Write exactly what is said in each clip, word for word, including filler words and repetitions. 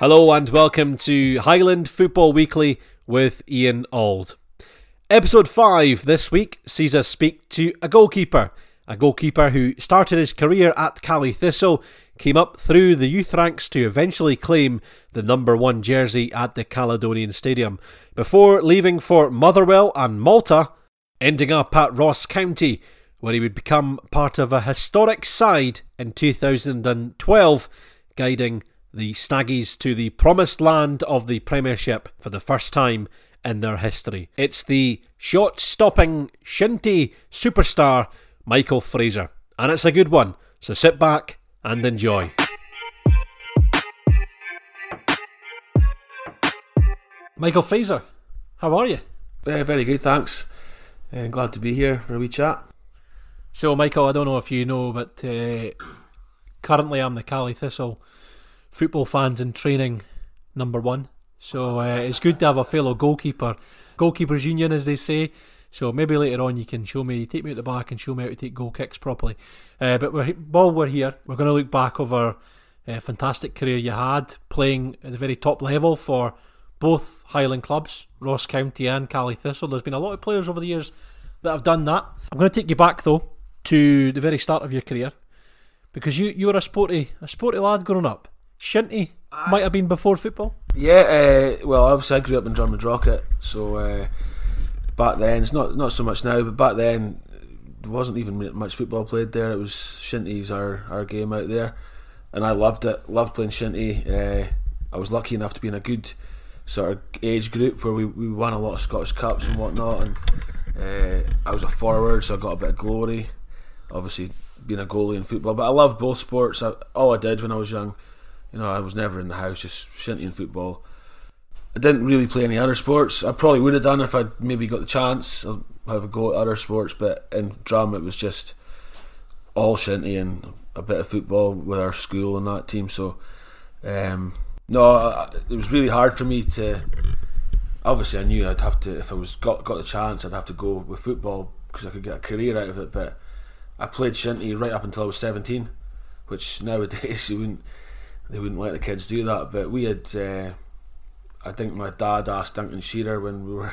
Hello and welcome to Highland Football Weekly with Ian Auld. Episode five this week sees us speak to a goalkeeper. A goalkeeper who started his career at Caley Thistle, came up through the youth ranks to eventually claim the number one jersey at the Caledonian Stadium, before leaving for Motherwell and Malta, ending up at Ross County, where he would become part of a historic side in two thousand twelve, guiding the Snaggies to the promised land of the Premiership for the first time in their history. It's the shot-stopping shinty superstar Michael Fraser, and it's a good one, so sit back and enjoy. Michael Fraser, how are you? Yeah, very good, thanks. Uh, glad to be here for a wee chat. So Michael, I don't know if you know, but uh, currently I'm the Caley Thistle Football Fans in Training number one. So uh, it's good to have a fellow goalkeeper. Goalkeepers union, as they say. So maybe later on you can show me, take me at the back and show me how to take goal kicks properly. Uh, but we're, while we're here, we're going to look back over a fantastic career you had, playing at the very top level for both Highland clubs, Ross County and Caley Thistle. There's been a lot of players over the years that have done that. I'm going to take you back though to the very start of your career, because you, you were a sporty, a sporty lad growing up. Shinty might have been before football. Yeah, uh, well, obviously I grew up in Drummond Rocket, so uh, back then, it's not not so much now, but back then there wasn't even much football played there. It was shinties, our our game out there, and I loved it. Loved playing shinty. Uh, I was lucky enough to be in a good sort of age group where we, we won a lot of Scottish Cups and whatnot. And uh, I was a forward, so I got a bit of glory. Obviously, being a goalie in football, but I loved both sports. I, all I did when I was young. You know, I was never in the house, just shinty and football. I didn't really play any other sports. I probably would have done if I'd maybe got the chance. I'll have a go at other sports, but in drama it was just all shinty and a bit of football with our school and that team. So, um, no, I, it was really hard for me to. Obviously, I knew I'd have to if I was got got the chance, I'd have to go with football because I could get a career out of it. But I played shinty right up until I was seventeen, which nowadays you wouldn't. They wouldn't let the kids do that, but we had, uh, I think my dad asked Duncan Shearer when we were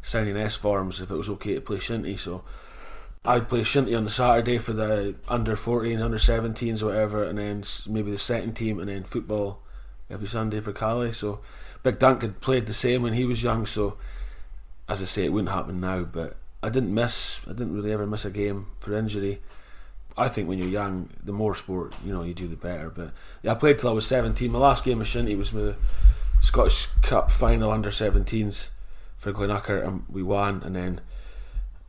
signing S forms if it was okay to play shinty, so I'd play shinty on the Saturday for the under fourteens, under seventeens, whatever, and then maybe the second team, and then football every Sunday for Caley. So Big Dunk had played the same when he was young, so as I say, it wouldn't happen now, but I didn't miss, I didn't really ever miss a game for injury. I think when you're young, the more sport you know you do, the better. But yeah, I played till I was seventeen. My last game of shinty was the Scottish Cup final under seventeens for Glenurquhart, and we won. And then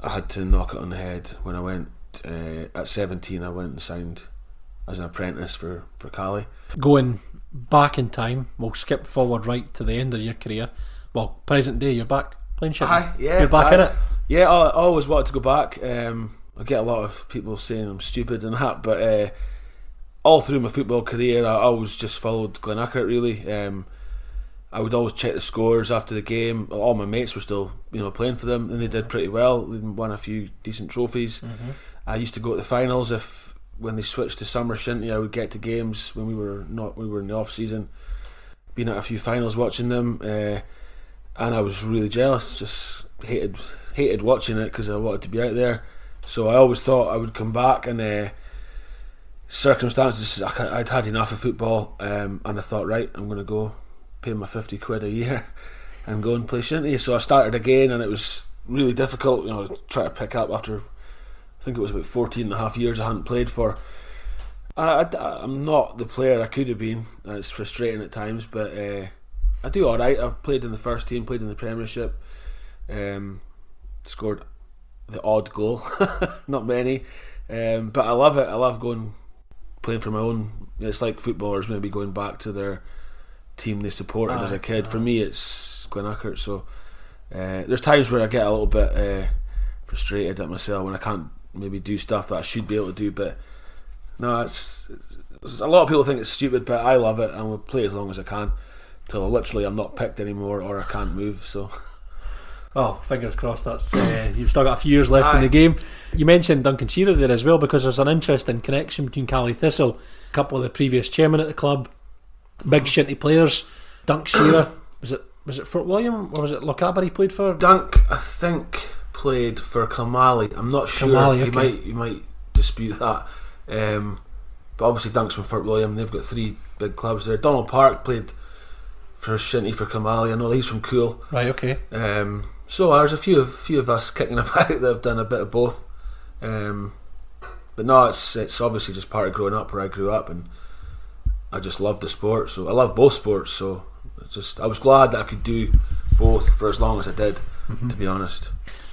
I had to knock it on the head when I went uh, at seventeen. I went and signed as an apprentice for for Caley. Going back in time, we'll skip forward right to the end of your career. Well, present day, you're back playing shinty. Aye, yeah, you're back aye. in it. Yeah, I, I always wanted to go back. Um, I get a lot of people saying I'm stupid and that, but uh, all through my football career I always just followed Glenurquhart really. Um, I would always check the scores after the game. All my mates were still you know, playing for them and they did pretty well. They won a few decent trophies. Mm-hmm. I used to go to the finals if when they switched to summer shinty. I would get to games when we were not we were in the off season, been at a few finals watching them, uh, and I was really jealous, just hated hated watching it because I wanted to be out there. So I always thought I would come back, and uh, circumstances, I'd had enough of football, um, and I thought, right, I'm going to go pay my fifty quid a year and go and play shinty. So I started again, and it was really difficult, you know, to try to pick up after, I think it was about fourteen and a half years I hadn't played for. I, I, I'm not the player I could have been. It's frustrating at times, but uh, I do alright. I've played in the first team, played in the Premiership, um, scored the odd goal, not many, um, but I love it. I love going playing for my own. It's like footballers maybe going back to their team they supported aye, as a kid. Aye. For me, it's Glenurquhart. So uh, there's times where I get a little bit uh, frustrated at myself when I can't maybe do stuff that I should be able to do. But no, it's, it's a lot of people think it's stupid, but I love it and will play as long as I can till literally I'm not picked anymore or I can't move. So. Oh, fingers crossed that's uh, you've still got a few years left aye. in the game. You mentioned Duncan Shearer there as well, because there's an interesting connection between Caley Thistle, a couple of the previous chairmen at the club, big shinty players. Dunk Shearer, was it was it Fort William or was it Lochaber he played for? Dunk, I think, played for Kamali. I'm not sure. Kamali, okay. You might you might dispute that. Um, but obviously Dunk's from Fort William. They've got three big clubs there. Donald Park played for Shinty for Kamali. I know he's from Cool. Right, okay. Um, so there's a few of few of us kicking about that have done a bit of both. Um, but no, it's it's obviously just part of growing up where I grew up, and I just love the sport. So I love both sports. So it's just I was glad that I could do both for as long as I did, mm-hmm. to be honest.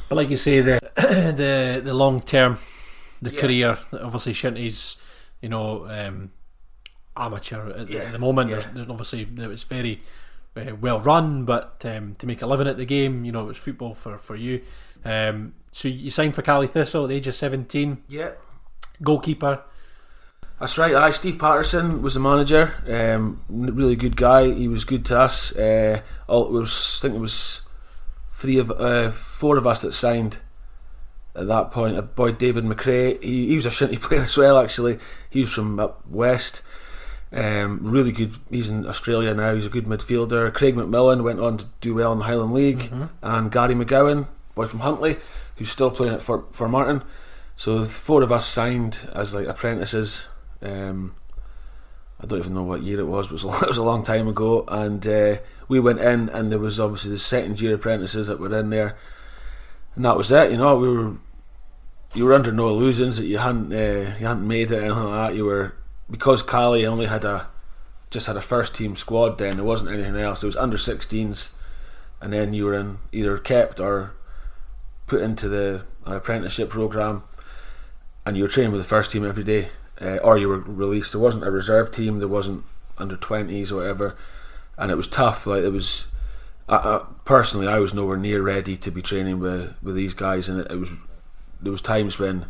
But like you say, the the the long term, the yeah. career, obviously Shinty's, you know, um, amateur at, yeah. the, at the moment. Yeah. There's, there's obviously it's very uh, well run, but um, to make a living at the game, you know, it was football for for you. Um, so you signed for Caley Thistle at the age of seventeen. Yeah, goalkeeper. That's right. Aye, Steve Patterson was the manager. Um, really good guy. He was good to us. Uh, all, it was, I think it was three of uh, four of us that signed at that point. A boy David McRae, he, he was a shinty player as well, actually. He was from up west. Um, really good. He's in Australia now. He's a good midfielder. Craig McMillan went on to do well in the Highland League, mm-hmm. and Gary McGowan, boy from Huntly, who's still playing at Fort, Fort Martin. So the four of us signed as like apprentices. Um, I don't even know what year it was. It was a, it was a long time ago, and uh, we went in, and there was obviously the second year apprentices that were in there, and that was it. You know, we were you were under no illusions that you hadn't uh, you hadn't made it or anything like that. You were because Caley only had a just had a first team squad. Then there wasn't anything else. It was under sixteens, and then you were in either kept or put into the an apprenticeship program, and you were training with the first team every day. Uh, or you were released. There wasn't a reserve team. There wasn't under twenties or whatever, and it was tough. Like it was, I, I, personally, I was nowhere near ready to be training with, with these guys, and it, it was there was times when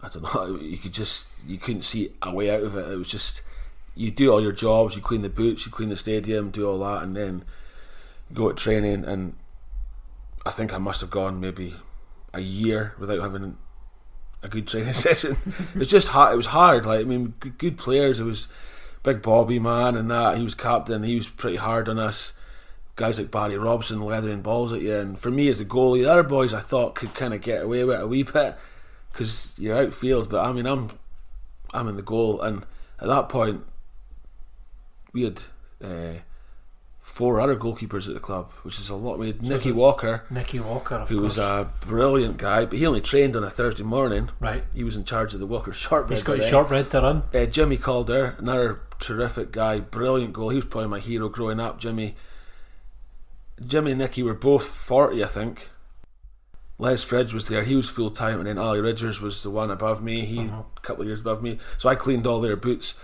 I don't know. You could just you couldn't see a way out of it. It was just you do all your jobs. You clean the boots. You clean the stadium. Do all that, and then go at training. And I think I must have gone maybe a year without having a good training session. It was just hard. It was hard. Like I mean, good, good players. It was big Bobby man and that. He was captain. He was pretty hard on us. Guys like Barry Robson leathering balls at you. And for me as a goalie, the other boys I thought could kind of get away with it a wee bit because you're outfield. But I mean, I'm I'm in the goal, and at that point we had uh, four other goalkeepers at the club, which is a lot. We had so Nicky Walker, Nicky Walker, of who course. was a brilliant guy, but he only trained on a Thursday morning. Right, he was in charge of the Walker shortbread. He's got his shortbread to run. Uh, Jimmy Calder, another terrific guy, brilliant goal. He was probably my hero growing up. Jimmy, Jimmy and Nicky were both forty, I think. Les Fridge was there; he was full time, and then Ali Ridgers was the one above me. He uh-huh. a couple of years above me, so I cleaned all their boots.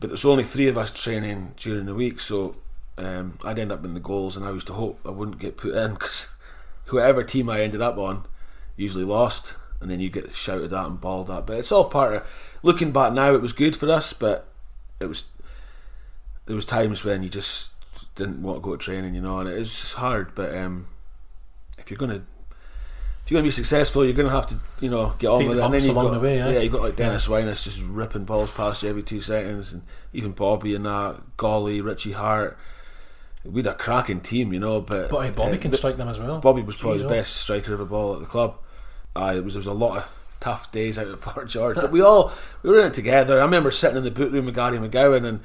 But there's only three of us training during the week, so. Um, I'd end up in the goals, and I used to hope I wouldn't get put in because whoever team I ended up on usually lost, and then you get shouted at and bawled at. But it's all part of looking back now. It was good for us, but it was there was times when you just didn't want to go to training, you know, and it is hard. But um, if you're gonna if you're gonna be successful, you're gonna have to you know get on with it. And then you've got, the way, yeah. yeah, you've got like Dennis yeah. Wyness just ripping balls past you every two seconds, and even Bobby and that, Golly, Richie Hart. We had a cracking team, you know, but but Bobby uh, can strike them as well. Bobby was probably Jeez, the best striker of a ball at the club. Uh, it was there was a lot of tough days out at Fort George, but we all we were in it together. I remember sitting in the boot room with Gary McGowan and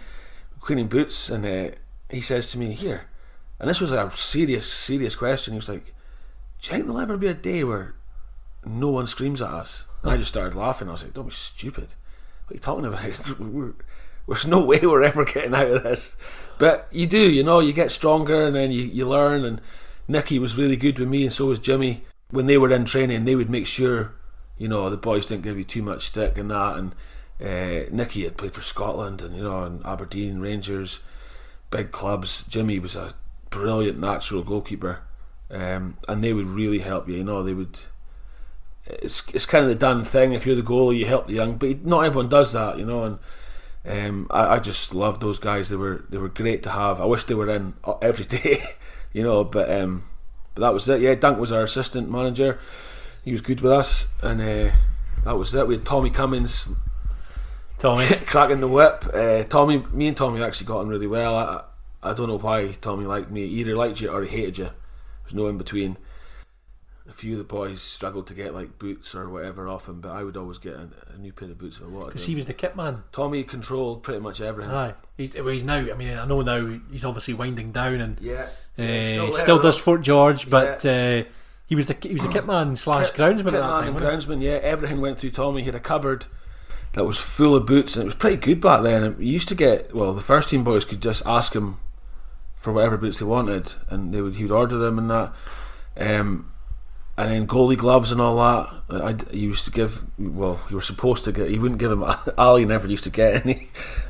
cleaning boots, and uh, he says to me, "Here," and this was a serious, serious question. He was like, "Do you think there'll ever be a day where no one screams at us?" And I just started laughing. I was like, "Don't be stupid. What are you talking about? we're, there's no way we're ever getting out of this." But you do, you know, you get stronger and then you, you learn. And Nicky was really good with me, and so was Jimmy. When they were in training, they would make sure, you know, the boys didn't give you too much stick and that. And uh, Nicky had played for Scotland and, you know, and Aberdeen, Rangers, big clubs. Jimmy was a brilliant natural goalkeeper. Um, and they would really help you, you know, they would. It's, it's kind of the done thing. If you're the goalie, you help the young, but not everyone does that, you know. And Um, I, I just loved those guys. They were they were great to have. I wish they were in every day, you know. But um, but that was it. Yeah, Dunk was our assistant manager. He was good with us, and uh, that was it. We had Tommy Cummins, Tommy cracking the whip. Uh, Tommy, me and Tommy actually got on really well. I, I don't know why Tommy liked me. He either liked you or he hated you. There's no in between. A few of the boys struggled to get like boots or whatever off him, but I would always get a, a new pair of boots for a lot. Because he was the kit man. Tommy controlled pretty much everything. Aye, he's, well, he's now. I mean, I know now he's obviously winding down and yeah, uh, still, still does Fort George, but yeah. uh, he was the he was the kit man slash kit, groundsman kit at that man time. And groundsman, yeah, everything went through Tommy. He had a cupboard that was full of boots, and it was pretty good back then. And we used to get well, the first team boys could just ask him for whatever boots they wanted, and they would he would order them and that. Um, And then goalie gloves and all that. I, I used to give. Well, you were supposed to get. He wouldn't give him. Ali never used to get any.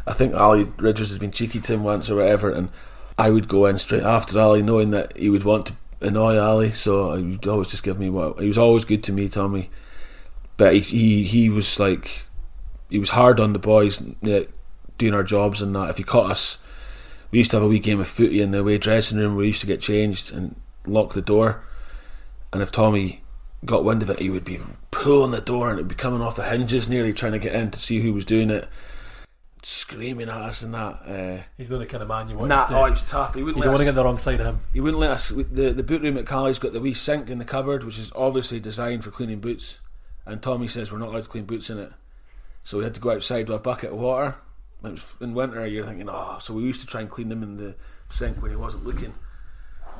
I think Ali Ridgers has been cheeky to him once or whatever. And I would go in straight after Ali, knowing that he would want to annoy Ali. So he would always just give me what. He was always good to me, Tommy. But he he, he was like, he was hard on the boys, you know, doing our jobs and that. If he caught us, we used to have a wee game of footy in the away dressing room. We used to get changed and lock the door. And if Tommy got wind of it, he would be pulling the door and it would be coming off the hinges nearly, trying to get in to see who was doing it, screaming at us and that. Uh, He's not the kind of man you want nah, to... Nah, oh, he was tough. He wouldn't you don't us, want to get the wrong side of him. He wouldn't let us... The, the boot room at Caley's got the wee sink in the cupboard, which is obviously designed for cleaning boots. And Tommy says we're not allowed to clean boots in it. So we had to go outside with a bucket of water. It was in winter, you're thinking, oh... So we used to try and clean them in the sink when he wasn't looking.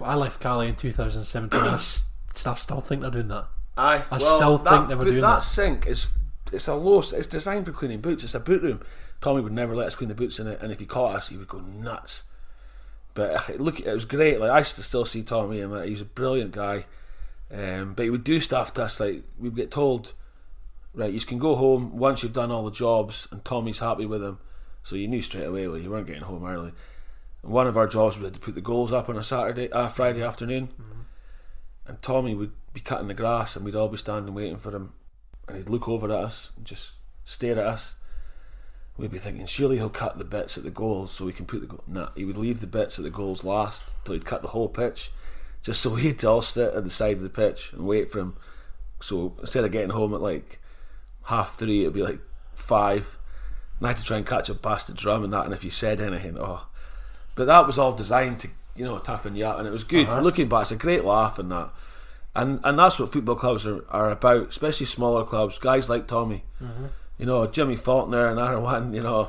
I left Caley in two thousand seventeen. I still think they're doing that. Aye, I well, still think that, they were doing that. That sink is it's a low. It's designed for cleaning boots. It's a boot room. Tommy would never let us clean the boots in it, and if he caught us, he would go nuts. But look, it was great. Like I used to still see Tommy, and like, he was a brilliant guy. Um, but he would do stuff to us. Like we'd get told, right, you can go home once you've done all the jobs, and Tommy's happy with him. So you knew straight away, well, you weren't getting home early. And one of our jobs was to put the goals up on a Saturday, uh, Friday afternoon. Mm-hmm. And Tommy would be cutting the grass and we'd all be standing waiting for him, and he'd look over at us and just stare at us. We'd be thinking, surely he'll cut the bits at the goals so we can put the goal. Nah, he would leave the bits at the goals last till he'd cut the whole pitch, just so we would all sit at the side of the pitch and wait for him. So instead of getting home at like half three, it'd be like five, and I had to try and catch up past the drum and that. And if you said anything, oh, but that was all designed to, you know, toughen you up, and it was good. Uh-huh. Looking back, it's a great laugh and that, and and that's what football clubs are, are about, especially smaller clubs. Guys like Tommy, mm-hmm. you know, Jimmy Faulkner and Arwan, you know,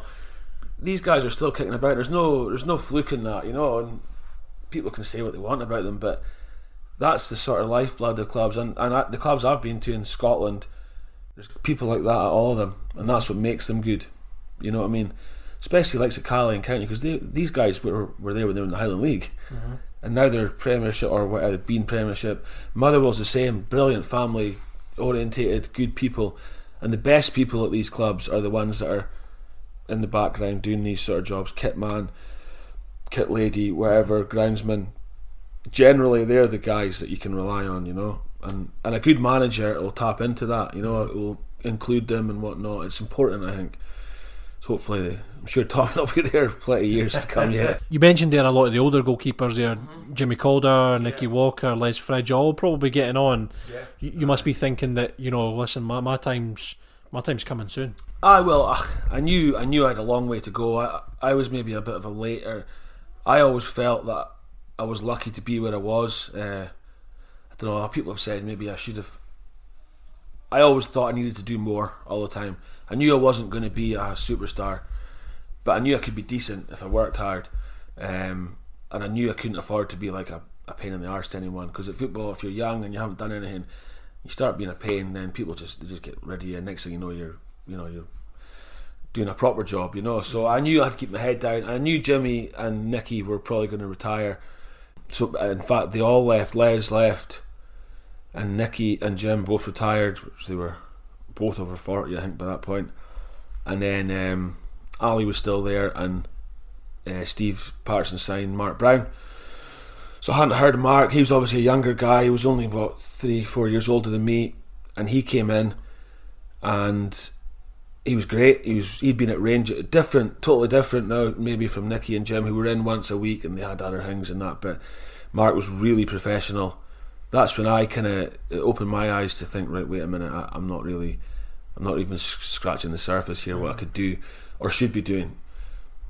these guys are still kicking about. There's no there's no fluke in that, you know, and people can say what they want about them, but that's the sort of lifeblood of clubs. And and at the clubs I've been to in Scotland, there's people like that at all of them, and that's what makes them good. You know what I mean? Especially likes of Caley and County, because these guys were were there when they were in the Highland League, mm-hmm. and now they're Premiership or whatever, they've been Premiership. Motherwell's the same, brilliant, family orientated, good people, and the best people at these clubs are the ones that are in the background doing these sort of jobs. Kit man, kit lady, whatever, groundsman. Generally, they're the guys that you can rely on, you know. And and a good manager will tap into that, you know. It will include them and whatnot. It's important, I think. Hopefully, they, I'm sure Tommy will be there for plenty of years to come. Yeah. You mentioned there a lot of the older goalkeepers there, mm-hmm. Jimmy Calder, Nicky yeah. Walker, Les Fridge, all probably getting on. Yeah. You, you must be thinking that, you know, listen, my, my time's my time's coming soon. I well, I, I knew I knew I had a long way to go. I I was maybe a bit of a later. I always felt that I was lucky to be where I was. Uh, I don't know. People have said maybe I should have. I always thought I needed to do more all the time. I knew I wasn't going to be a superstar, but I knew I could be decent if I worked hard, um, and I knew I couldn't afford to be like a, a pain in the arse to anyone, because at football, if you're young and you haven't done anything, you start being a pain, then people just they just get rid of you, and next thing you know you're you know you're doing a proper job, you know. So I knew I had to keep my head down. I knew Jimmy and Nicky were probably going to retire, so in fact they all left. Les left, and Nicky and Jim both retired, which they were both over forty, I think, by that point. And then um, Ali was still there, and uh, Steve Patterson signed Mark Brown. So I hadn't heard of Mark. He was obviously a younger guy. He was only about three, four years older than me, and he came in, and he was great. He was he'd been at Rangers, different, totally different now, maybe from Nicky and Jim, who were in once a week and they had other things and that. But Mark was really professional. That's when I kind of opened my eyes to think, right, wait a minute, I, I'm not really I'm not even scratching the surface here, what I could do or should be doing.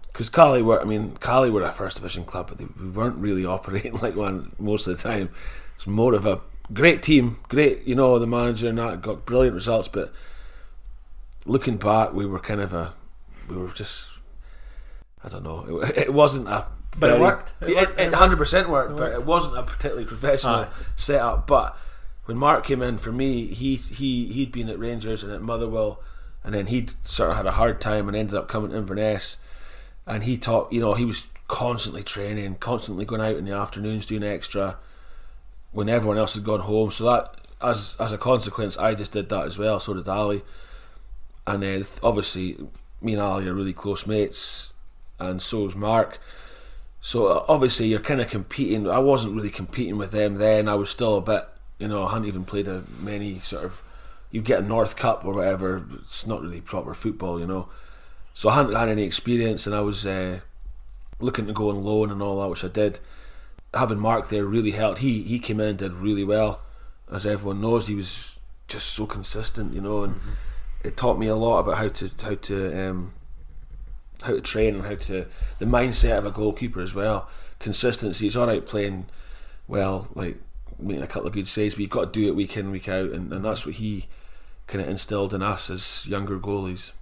Because Caley were, I mean, Caley were a first division club, but they, we weren't really operating like one most of the time. It's more of a great team, great, you know, the manager and that got brilliant results, but looking back, we were kind of a, we were just, I don't know, it, it wasn't a. But very, it worked. It, it, it one hundred percent worked, it but it wasn't a particularly professional ah. setup. But when Mark came in, for me, he he he'd been at Rangers and at Motherwell, and then he'd sort of had a hard time and ended up coming to Inverness. And he taught, you know, he was constantly training, constantly going out in the afternoons doing extra when everyone else had gone home. So that, as as a consequence, I just did that as well. So did Ali, and then obviously me and Ali are really close mates, and so is Mark. So obviously you're kind of competing. I wasn't really competing with them then. I was still a bit, you know, I hadn't even played a many sort of. You get a North Cup or whatever. It's not really proper football, you know. So I hadn't had any experience, and I was uh, looking to go on loan and all that, which I did. Having Mark there really helped. He he came in and did really well, as everyone knows. He was just so consistent, you know, and mm-hmm. it taught me a lot about how to how to um, how to train and how to the mindset of a goalkeeper as well. Consistency. It's all right playing well, like making a couple of good saves, but you've got to do it week in, week out, and, and that's what he kind of instilled in us as younger goalies.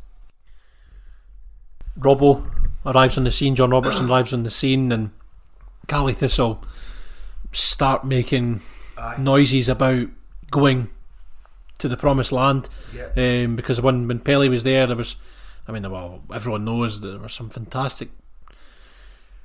Robbo arrives on the scene, John Robertson arrives on the scene, and Caley Thistle start making Aye. noises about going to the promised land. Yep. Um, because when, when Pele was there, there was, I mean, well, everyone knows that there were some fantastic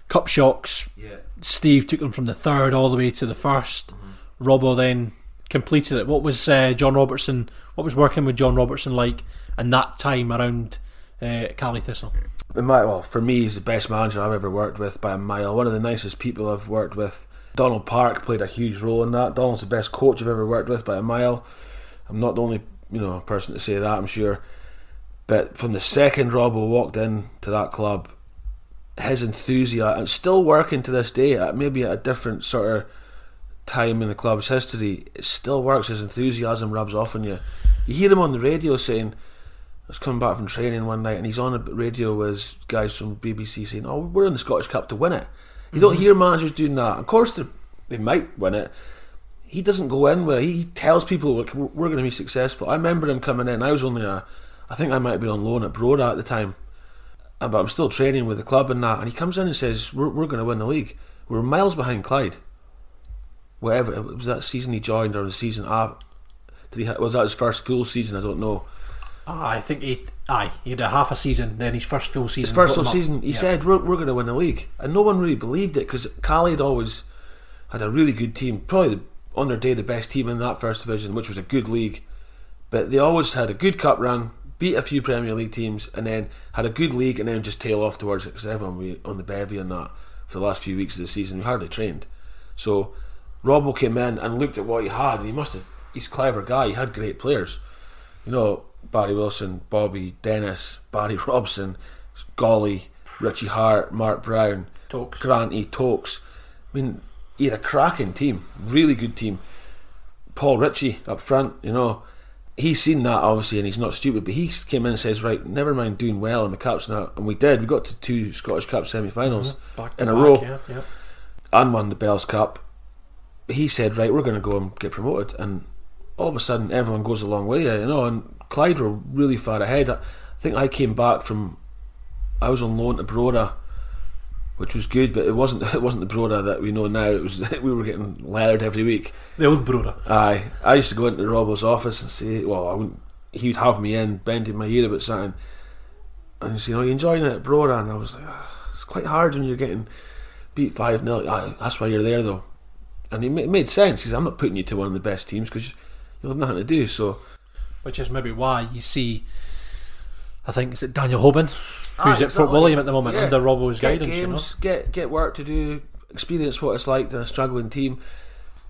cup shocks. Yep. Steve took them from the third all the way to the first. Mm-hmm. Robbo then completed it. What was uh, John Robertson, what was working with John Robertson like in that time around uh, Caley Thistle? In my, well, for me, he's the best manager I've ever worked with by a mile. One of the nicest people I've worked with. Donald Park played a huge role in that. Donald's the best coach I've ever worked with by a mile. I'm not the only, you know, person to say that, I'm sure. But from the second Robbo walked in to that club, his enthusiasm, and still working to this day, maybe at a different sort of time in the club's history, it still works. His enthusiasm rubs off on you. You hear him on the radio saying, I was coming back from training one night, and he's on the radio with guys from B B C saying, oh, we're in the Scottish Cup to win it. You mm-hmm. don't hear managers doing that. Of course they might win it. He doesn't go in with it. He tells people, we're, we're going to be successful. I remember him coming in. I was only a, I think I might have been on loan at Brodar at the time, but I'm still training with the club and that, and he comes in and says, we're, we're going to win the league. We're miles behind Clyde. Whatever, it was that season he joined, or the season after. Did he, was that his first full season? I don't know. I think he, aye, he had a half a season, then his first full season. His first full season, he yeah. said, we're, we're going to win the league. And no one really believed it, because Caley had always had a really good team, probably the, on their day the best team in that first division, which was a good league. But they always had a good cup run, beat a few Premier League teams, and then had a good league, and then just tail off towards it, because everyone was on the bevy and that for the last few weeks of the season. We hardly trained. So Robbo came in and looked at what he had, and he must have, he's a clever guy, he had great players. You know, Barry Wilson, Bobby, Dennis, Barry Robson, Golly, Richie Hart, Mark Brown, Tokes. Granty, Tokes. I mean, he had a cracking team, really good team. Paul Ritchie up front, you know, he's seen that obviously, and he's not stupid, but he came in and says, right, never mind doing well in the Cups now, and we did. We got to two Scottish Cup semi-finals mm-hmm. in a back, row yeah, yeah. and won the Bells Cup. He said, right, we're going to go and get promoted, and all of a sudden everyone goes a long way, you know, and Clyde were really far ahead. I think I came back from, I was on loan to Brodar, which was good, but it wasn't it wasn't the Brodar that we know now. It was we were getting lathered every week. The old Brodar. Aye, I used to go into Robbo's office and say, well, I wouldn't, he would have me in, bending my ear about something, and he'd say, "Oh, you enjoying it at Brodar?" And I was like, oh, it's quite hard when you're getting beat five nil. That's why you're there though. And it made sense. He said, I'm not putting you to one of the best teams because you'll have nothing to do. So. Which is maybe why you see, I think, is it Daniel Hoban, who's ah, exactly. at Fort William at the moment, yeah. under Robbo's get guidance. Games, you know? Get get work to do, experience what it's like in a struggling team.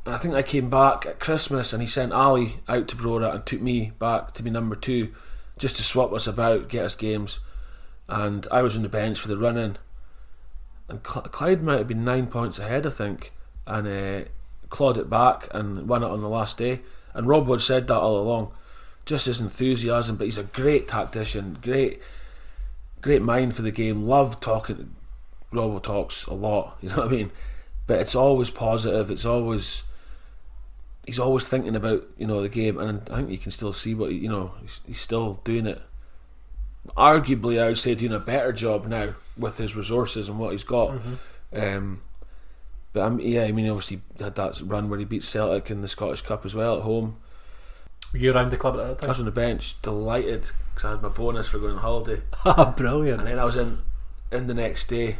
And I think I came back at Christmas, and he sent Ali out to Brodar and took me back to be number two, just to swap us about, get us games. And I was on the bench for the run-in. And Cl- Clyde might have been nine points ahead, I think, and uh, clawed it back and won it on the last day. And Robbo had said that all along. just his enthusiasm, but he's a great tactician, great great mind for the game. Love talking. Robbo talks a lot, you know what I mean? But it's always positive, it's always, he's always thinking about, you know, the game, and I think you can still see what, you know, he's, he's still doing it. Arguably, I would say doing a better job now with his resources and what he's got. Mm-hmm. Um, but I'm, yeah, I mean, obviously had that run where he beat Celtic in the Scottish Cup as well at home. Were you around the club at that time? I was on the bench, delighted, because I had my bonus for going on holiday. Ah, brilliant! And then I was in, in the next day.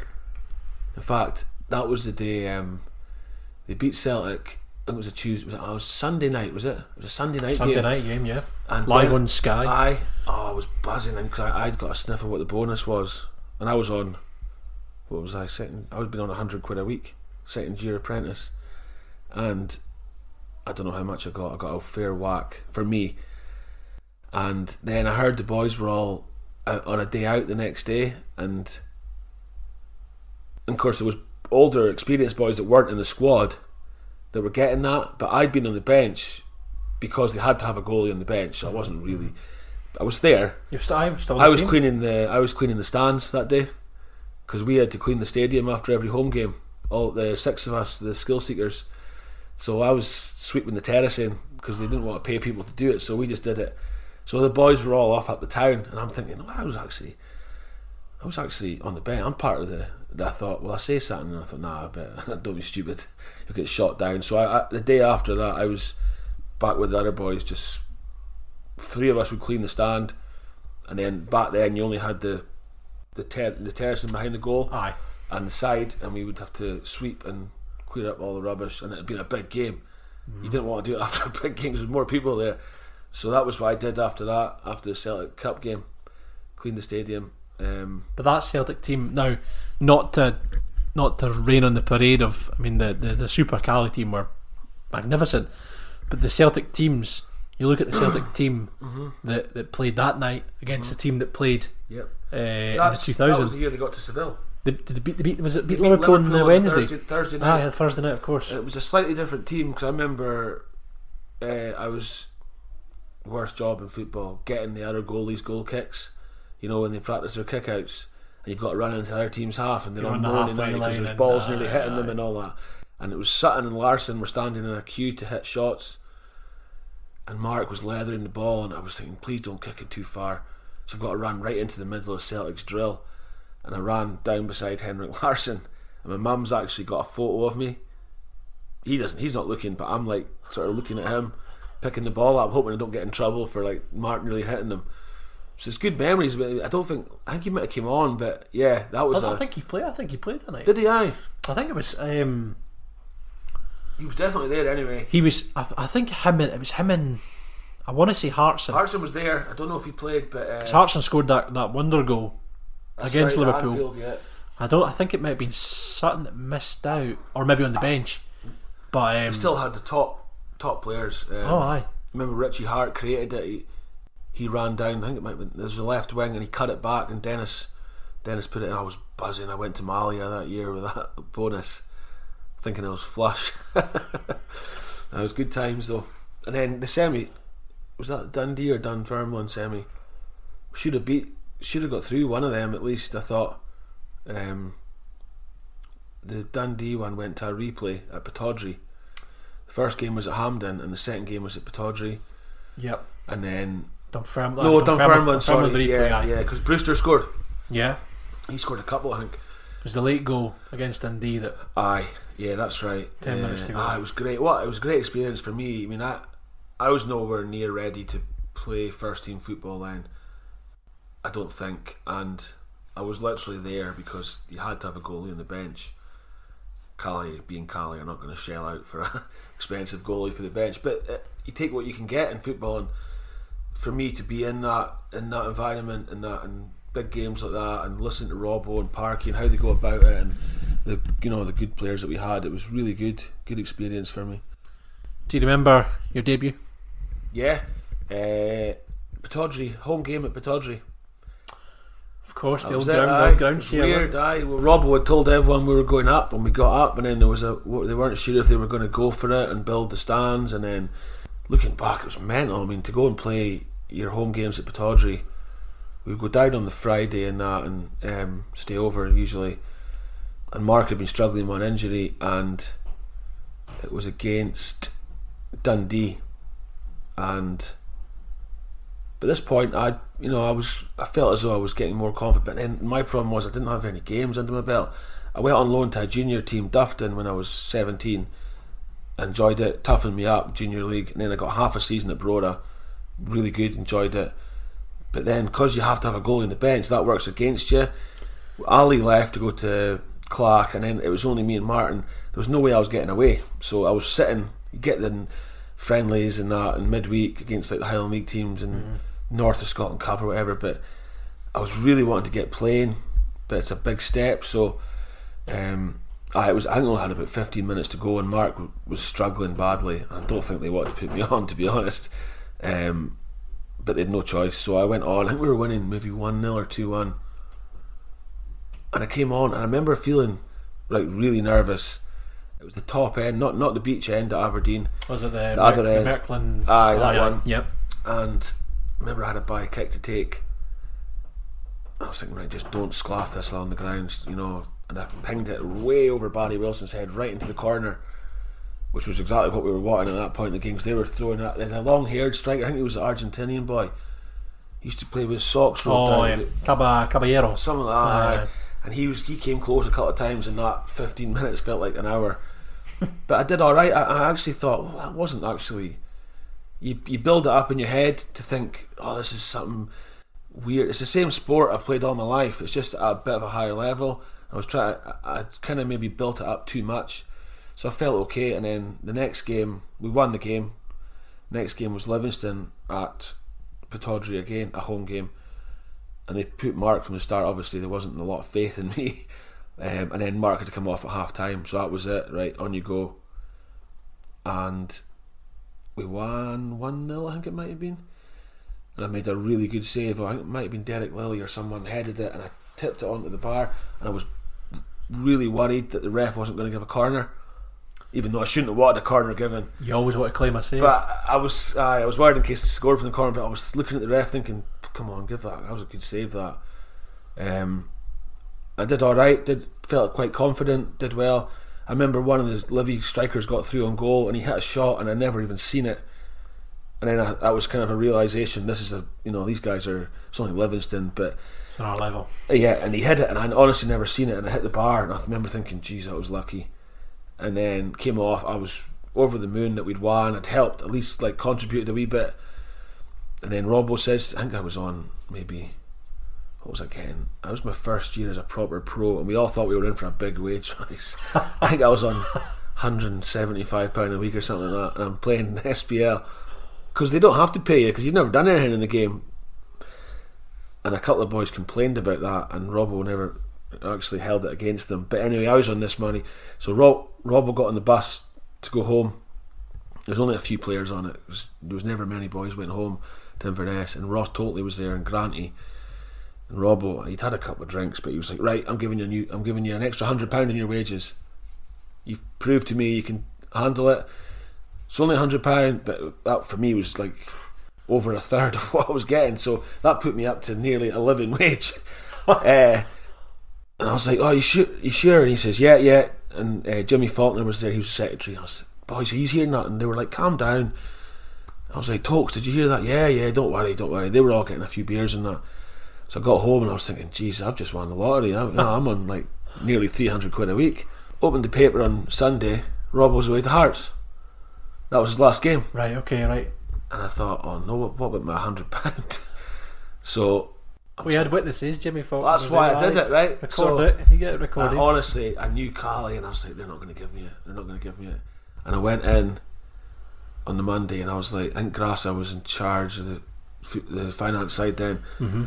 In fact, that was the day um, they beat Celtic. I think it was a Tuesday. Was it? Oh, it was Sunday night. Was it? It was a Sunday night Sunday game. Sunday night game, yeah. And live on Sky. I oh, I was buzzing because I'd got a sniff of what the bonus was, and I was on. What was I? Second. I would have been on a hundred quid a week, second year apprentice, and I don't know how much I got. I got a fair whack for me. And then I heard the boys were all out on a day out the next day, and, and of course there was older, experienced boys that weren't in the squad that were getting that, but I'd been on the bench because they had to have a goalie on the bench, so I wasn't really. I was there. You're still, I'm still I was team. cleaning the. I was cleaning the stands that day, because we had to clean the stadium after every home game. All the six of us, the skill seekers. So I was sweeping the terracing because they didn't want to pay people to do it, so we just did it. So the boys were all off up the town, and I'm thinking, well, I was actually, I was actually on the bench. I'm part of the. And I thought, well, I say something, and I thought, nah, I bet, don't be stupid, you'll get shot down. So I, I, the day after that, I was back with the other boys. Just three of us would clean the stand, and then back then you only had the the, ter- the terracing behind the goal, aye, and the side, and we would have to sweep and clear up all the rubbish, and it had been a big game. Mm-hmm. You didn't want to do it after a big game because there was more people there. So that was what I did after that, after the Celtic Cup game, cleaned the stadium. Um, but that Celtic team now, not to not to rain on the parade of, I mean the, the, the Super Caley team were magnificent, but the Celtic teams, you look at the Celtic team mm-hmm. that, that played that night against mm-hmm. the team that played yep. uh, in the two thousand. That was the year they got to Seville. They, did they beat, they beat, was it beat, beat Liverpool, Liverpool on the Wednesday? Thursday, Thursday night. Ah, yeah, Thursday night, of course. It was a slightly different team because I remember uh, I was worst job in football, getting the other goalies goal kicks. You know, when they practice their kickouts, and you've got to run into the other team's half, and they're on moaning because there's balls nearly hitting them and all that. And it was Sutton and Larson were standing in a queue to hit shots, and Mark was leathering the ball, and I was thinking, please don't kick it too far. So I've got to run right into the middle of Celtic's drill, and I ran down beside Henrik Larsson, and my mum's actually got a photo of me. He doesn't, he's not looking, but I'm like sort of looking at him, picking the ball up, hoping I don't get in trouble for like Mark nearly hitting him. So it's good memories, but I don't think I think he might have came on, but yeah, that was. I, a, I think he played. I think he played that night. Did he? Aye. I think it was. Um, he was definitely there anyway. He was. I, I think him and it was him and I want to say Hartson. Hartson was there. I don't know if he played, but uh, Hartson scored that, that wonder goal against right, Liverpool. Anfield, yeah. I don't. I think it might have been Sutton that missed out, or maybe on the bench. But um, he still had the top top players. Um, oh, aye. Remember Richie Hart created it. He, He ran down, I think it might have been, there was a left wing, and he cut it back, and Dennis Dennis put it in. I was buzzing. I went to Malia that year with that bonus, thinking I was flush. That was good times though. And then the semi, was that Dundee or Dunfermline semi? Should have beat, should have got through one of them at least, I thought. Um, the Dundee one went to a replay at Pittodrie. The first game was at Hampden, and the second game was at Pittodrie. Yep. And then Dunfermline, no, Dunfermline, sorry, Dunfermline, yeah, yeah, because Brewster scored. Yeah, he scored a couple, I think. It was the late goal against Dundee that. Aye, yeah, that's right. Ten uh, minutes to go. Aye, it was great. What? Well, it was a great experience for me. I mean, I, I was nowhere near ready to play first team football then. I don't think, and I was literally there because you had to have a goalie on the bench. Caley, being Caley, I'm not going to shell out for an expensive goalie for the bench, but uh, you take what you can get in football. And for me to be in that in that environment and that and big games like that and listen to Robbo and Parkey and how they go about it and the you know the good players that we had, it was really good good experience for me. Do you remember your debut? Yeah, uh, Pittodrie, home game at Pittodrie. Of course, the old ground, ground here. Weird, aye. Well, Robbo had told everyone we were going up, and we got up, and then there was a they weren't sure if they were going to go for it and build the stands, and then. Looking back, it was mental. I mean, to go and play your home games at Pittodrie, we would go down on the Friday and that, and um, stay over usually. And Mark had been struggling with an injury, and it was against Dundee, and but at this point, I you know I was I felt as though I was getting more confident. But then my problem was I didn't have any games under my belt. I went on loan to a junior team, Duffton, when I was seventeen. Enjoyed it, toughened me up, junior league, and then I got half a season at Brodar, really good, enjoyed it. But then, because you have to have a goalie on the bench, that works against you. Ali left to go to Clark, and then it was only me and Martin. There was no way I was getting away, so I was sitting. You get the friendlies and that, and midweek against like the Highland League teams and mm. North of Scotland Cup or whatever. But I was really wanting to get playing, but it's a big step. So um, I was. I only had about fifteen minutes to go, and Mark w- was struggling badly. I don't think they wanted to put me on, to be honest. Um, but they had no choice, so I went on. I think we were winning maybe one nil or two one, and I came on, and I remember feeling like really nervous. It was the top end, not not the beach end at Aberdeen. Was it the, the Mer- other end? Merkland? Aye, that yeah. one. Yep. And I remember I had a bye kick to take. I was thinking, right, just don't sclaff this on the ground, you know. And I pinged it way over Barry Wilson's head, right into the corner, which was exactly what we were wanting at that point in the game, because they were throwing that. Then a long-haired striker, I think he was an Argentinian boy. He used to play with socks rolled oh, down. Yeah. Caballero. Something like that. Uh, and he was he came close a couple of times, and that fifteen minutes felt like an hour. But I did alright. I, I actually thought, well, that wasn't actually. You you build it up in your head to think, oh, this is something weird. It's the same sport I've played all my life. It's just at a bit of a higher level. I was trying. I, I kind of maybe built it up too much, so I felt okay. And then the next game, we won the game. Next game was Livingston at Pittodrie again, a home game, and they put Mark from the start. Obviously, there wasn't a lot of faith in me. Um, and then Mark had to come off at half time, so that was it. Right, on you go. And we won one nil, I think it might have been. And I made a really good save. I think it might have been Derek Lilly or someone headed it, and I tipped it onto the bar. And I was really worried that the ref wasn't going to give a corner, even though I shouldn't have wanted a corner given. You always want to claim a save. But I was, uh, I was worried in case they scored from the corner. But I was looking at the ref, thinking, "Come on, give that. That was a good save. That." Um. I did alright, did felt quite confident, did well. I remember one of the Livy strikers got through on goal and he hit a shot and I never even seen it. And then I, that was kind of a realisation, this is a, you know, these guys are, it's only Livingston, but it's on our level. Yeah, and he hit it and I honestly never seen it, and I hit the bar and I remember thinking, geez, that was lucky. And then came off, I was over the moon that we'd won, I'd helped, at least like contributed a wee bit. And then Robbo says, I think I was on maybe... What was I getting? That was my first year as a proper pro, and we all thought we were in for a big wage rise. I think I was on one hundred seventy-five pounds a week or something like that, and I'm playing the S P L because they don't have to pay you because you've never done anything in the game. And a couple of boys complained about that, and Robbo never actually held it against them. But anyway, I was on this money, so Rob, Robbo got on the bus to go home. There was only a few players on it. It was, there was never many boys went home to Inverness, and Ross Totley was there and Granty. And Robbo, he'd had a couple of drinks, but he was like, right, I'm giving you a new, I'm giving you an extra one hundred pounds in your wages. You've proved to me you can handle it. It's only one hundred pounds, but that for me was like over a third of what I was getting, so that put me up to nearly a living wage. uh, and I was like, oh, you sure? You sure? And he says, yeah, yeah. And uh, Jimmy Faulkner was there, he was secretary. I was like, boys, he's hearing that. And they were like, calm down. I was like, Tokes, did you hear that? Yeah, yeah, don't worry, don't worry. They were all getting a few beers and that. So I got home and I was thinking, geez, I've just won the lottery. I'm, no, I'm on like nearly three hundred quid a week. Opened the paper on Sunday, Rob was away to Hearts. That was his last game. Right, okay, right. And I thought, oh no, what, what about my one hundred pounds? So we had witnesses, Jimmy Faulkner. That's why I did it, right? Record so, it, you get it recorded. I honestly, I knew Caley and I was like, they're not going to give me it, they're not going to give me it. And I went in on the Monday and I was like, I think Grasser was in charge of the, the finance side then. Mm-hmm.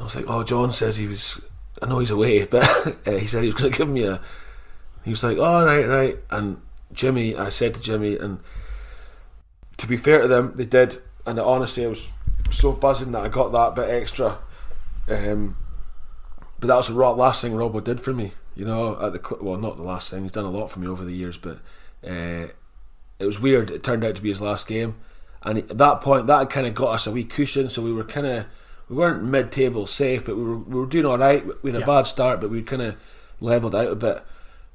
I was like, oh, John says he was, I know he's away, but uh, he said he was going to give me a, he was like, oh, right, right. And Jimmy, I said to Jimmy, and to be fair to them, they did. And honestly, I was so buzzing that I got that bit extra. Um, but that was the last thing Robbo did for me, you know, at the cl- well, not the last thing, he's done a lot for me over the years, but uh, it was weird. It turned out to be his last game. and at that point that had kind of got us a wee cushion, so we were kind of, we weren't mid-table safe, but we were we were doing all right. We had a yeah. bad start, but we kind of levelled out a bit,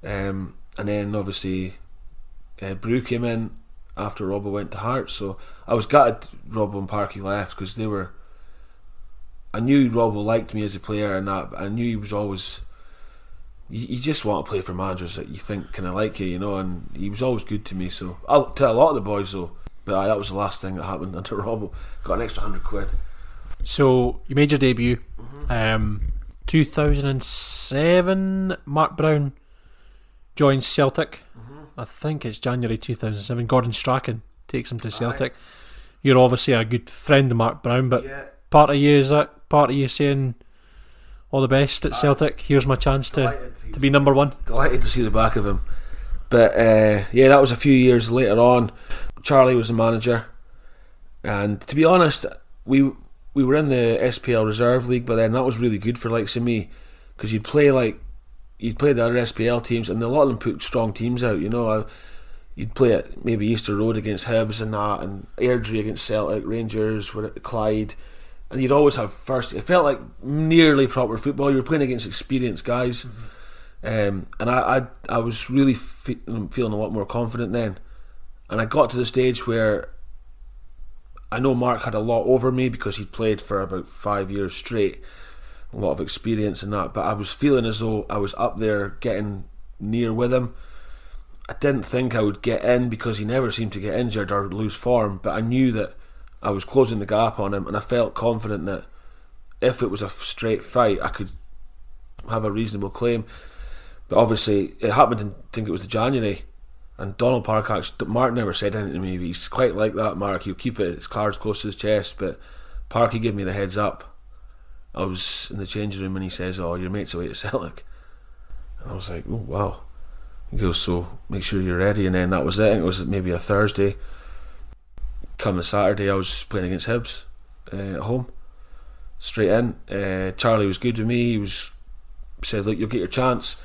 um, and then obviously uh, Brew came in after Robbo went to Hearts, so I was gutted Robbo and Parky left, because they were, I knew Robbo liked me as a player and that, but I knew he was always, you, you just want to play for managers that you think kind of like you, you know, and he was always good to me, so I'll tell a lot of the boys though, but aye, that was the last thing that happened under Robbo. Got an extra one hundred quid. So you made your debut, mm-hmm. um, two thousand seven, Mark Brown joins Celtic. I think it's January two thousand seven. Gordon Strachan takes him to Celtic. Aye. You're obviously a good friend of Mark Brown, but yeah. part of you is that part of you saying all the best at Aye. Celtic. Here's my chance to, to be number one. Delighted to see the back of him. But uh, yeah, that was a few years later on. Charlie was the manager, and to be honest, we we were in the S P L Reserve League by then. That was really good for likes of me, because you'd play like. You'd play the other S P L teams, and a lot of them put strong teams out, you know. I, you'd play at maybe Easter Road against Hibs and that, and Airdrie against Celtic, Rangers, Clyde, and you'd always have first. It felt like nearly proper football. You were playing against experienced guys, mm-hmm. um, and I, I I was really fe- feeling a lot more confident then. And I got to the stage where I know Mark had a lot over me, because he'd played for about five years straight, a lot of experience in that, but I was feeling as though I was up there getting near with him. I didn't think I would get in, because he never seemed to get injured or lose form, but I knew that I was closing the gap on him, and I felt confident that if it was a straight fight I could have a reasonable claim. But obviously it happened in, I think it was the January, and Donald Park actually, Mark never said anything to me, but he's quite like that, Mark. He'll keep it, his cards close to his chest, but Parky gave me the heads up. I was in the changing room and he says, "Oh, your mate's away to Celtic," and I was like, "Oh wow." He goes, "So make sure you're ready," and then that was it. It was maybe a Thursday. Come the Saturday, I was playing against Hibs uh, at home. Straight in. Uh, Charlie was good with me. He was said, "Look, you'll get your chance.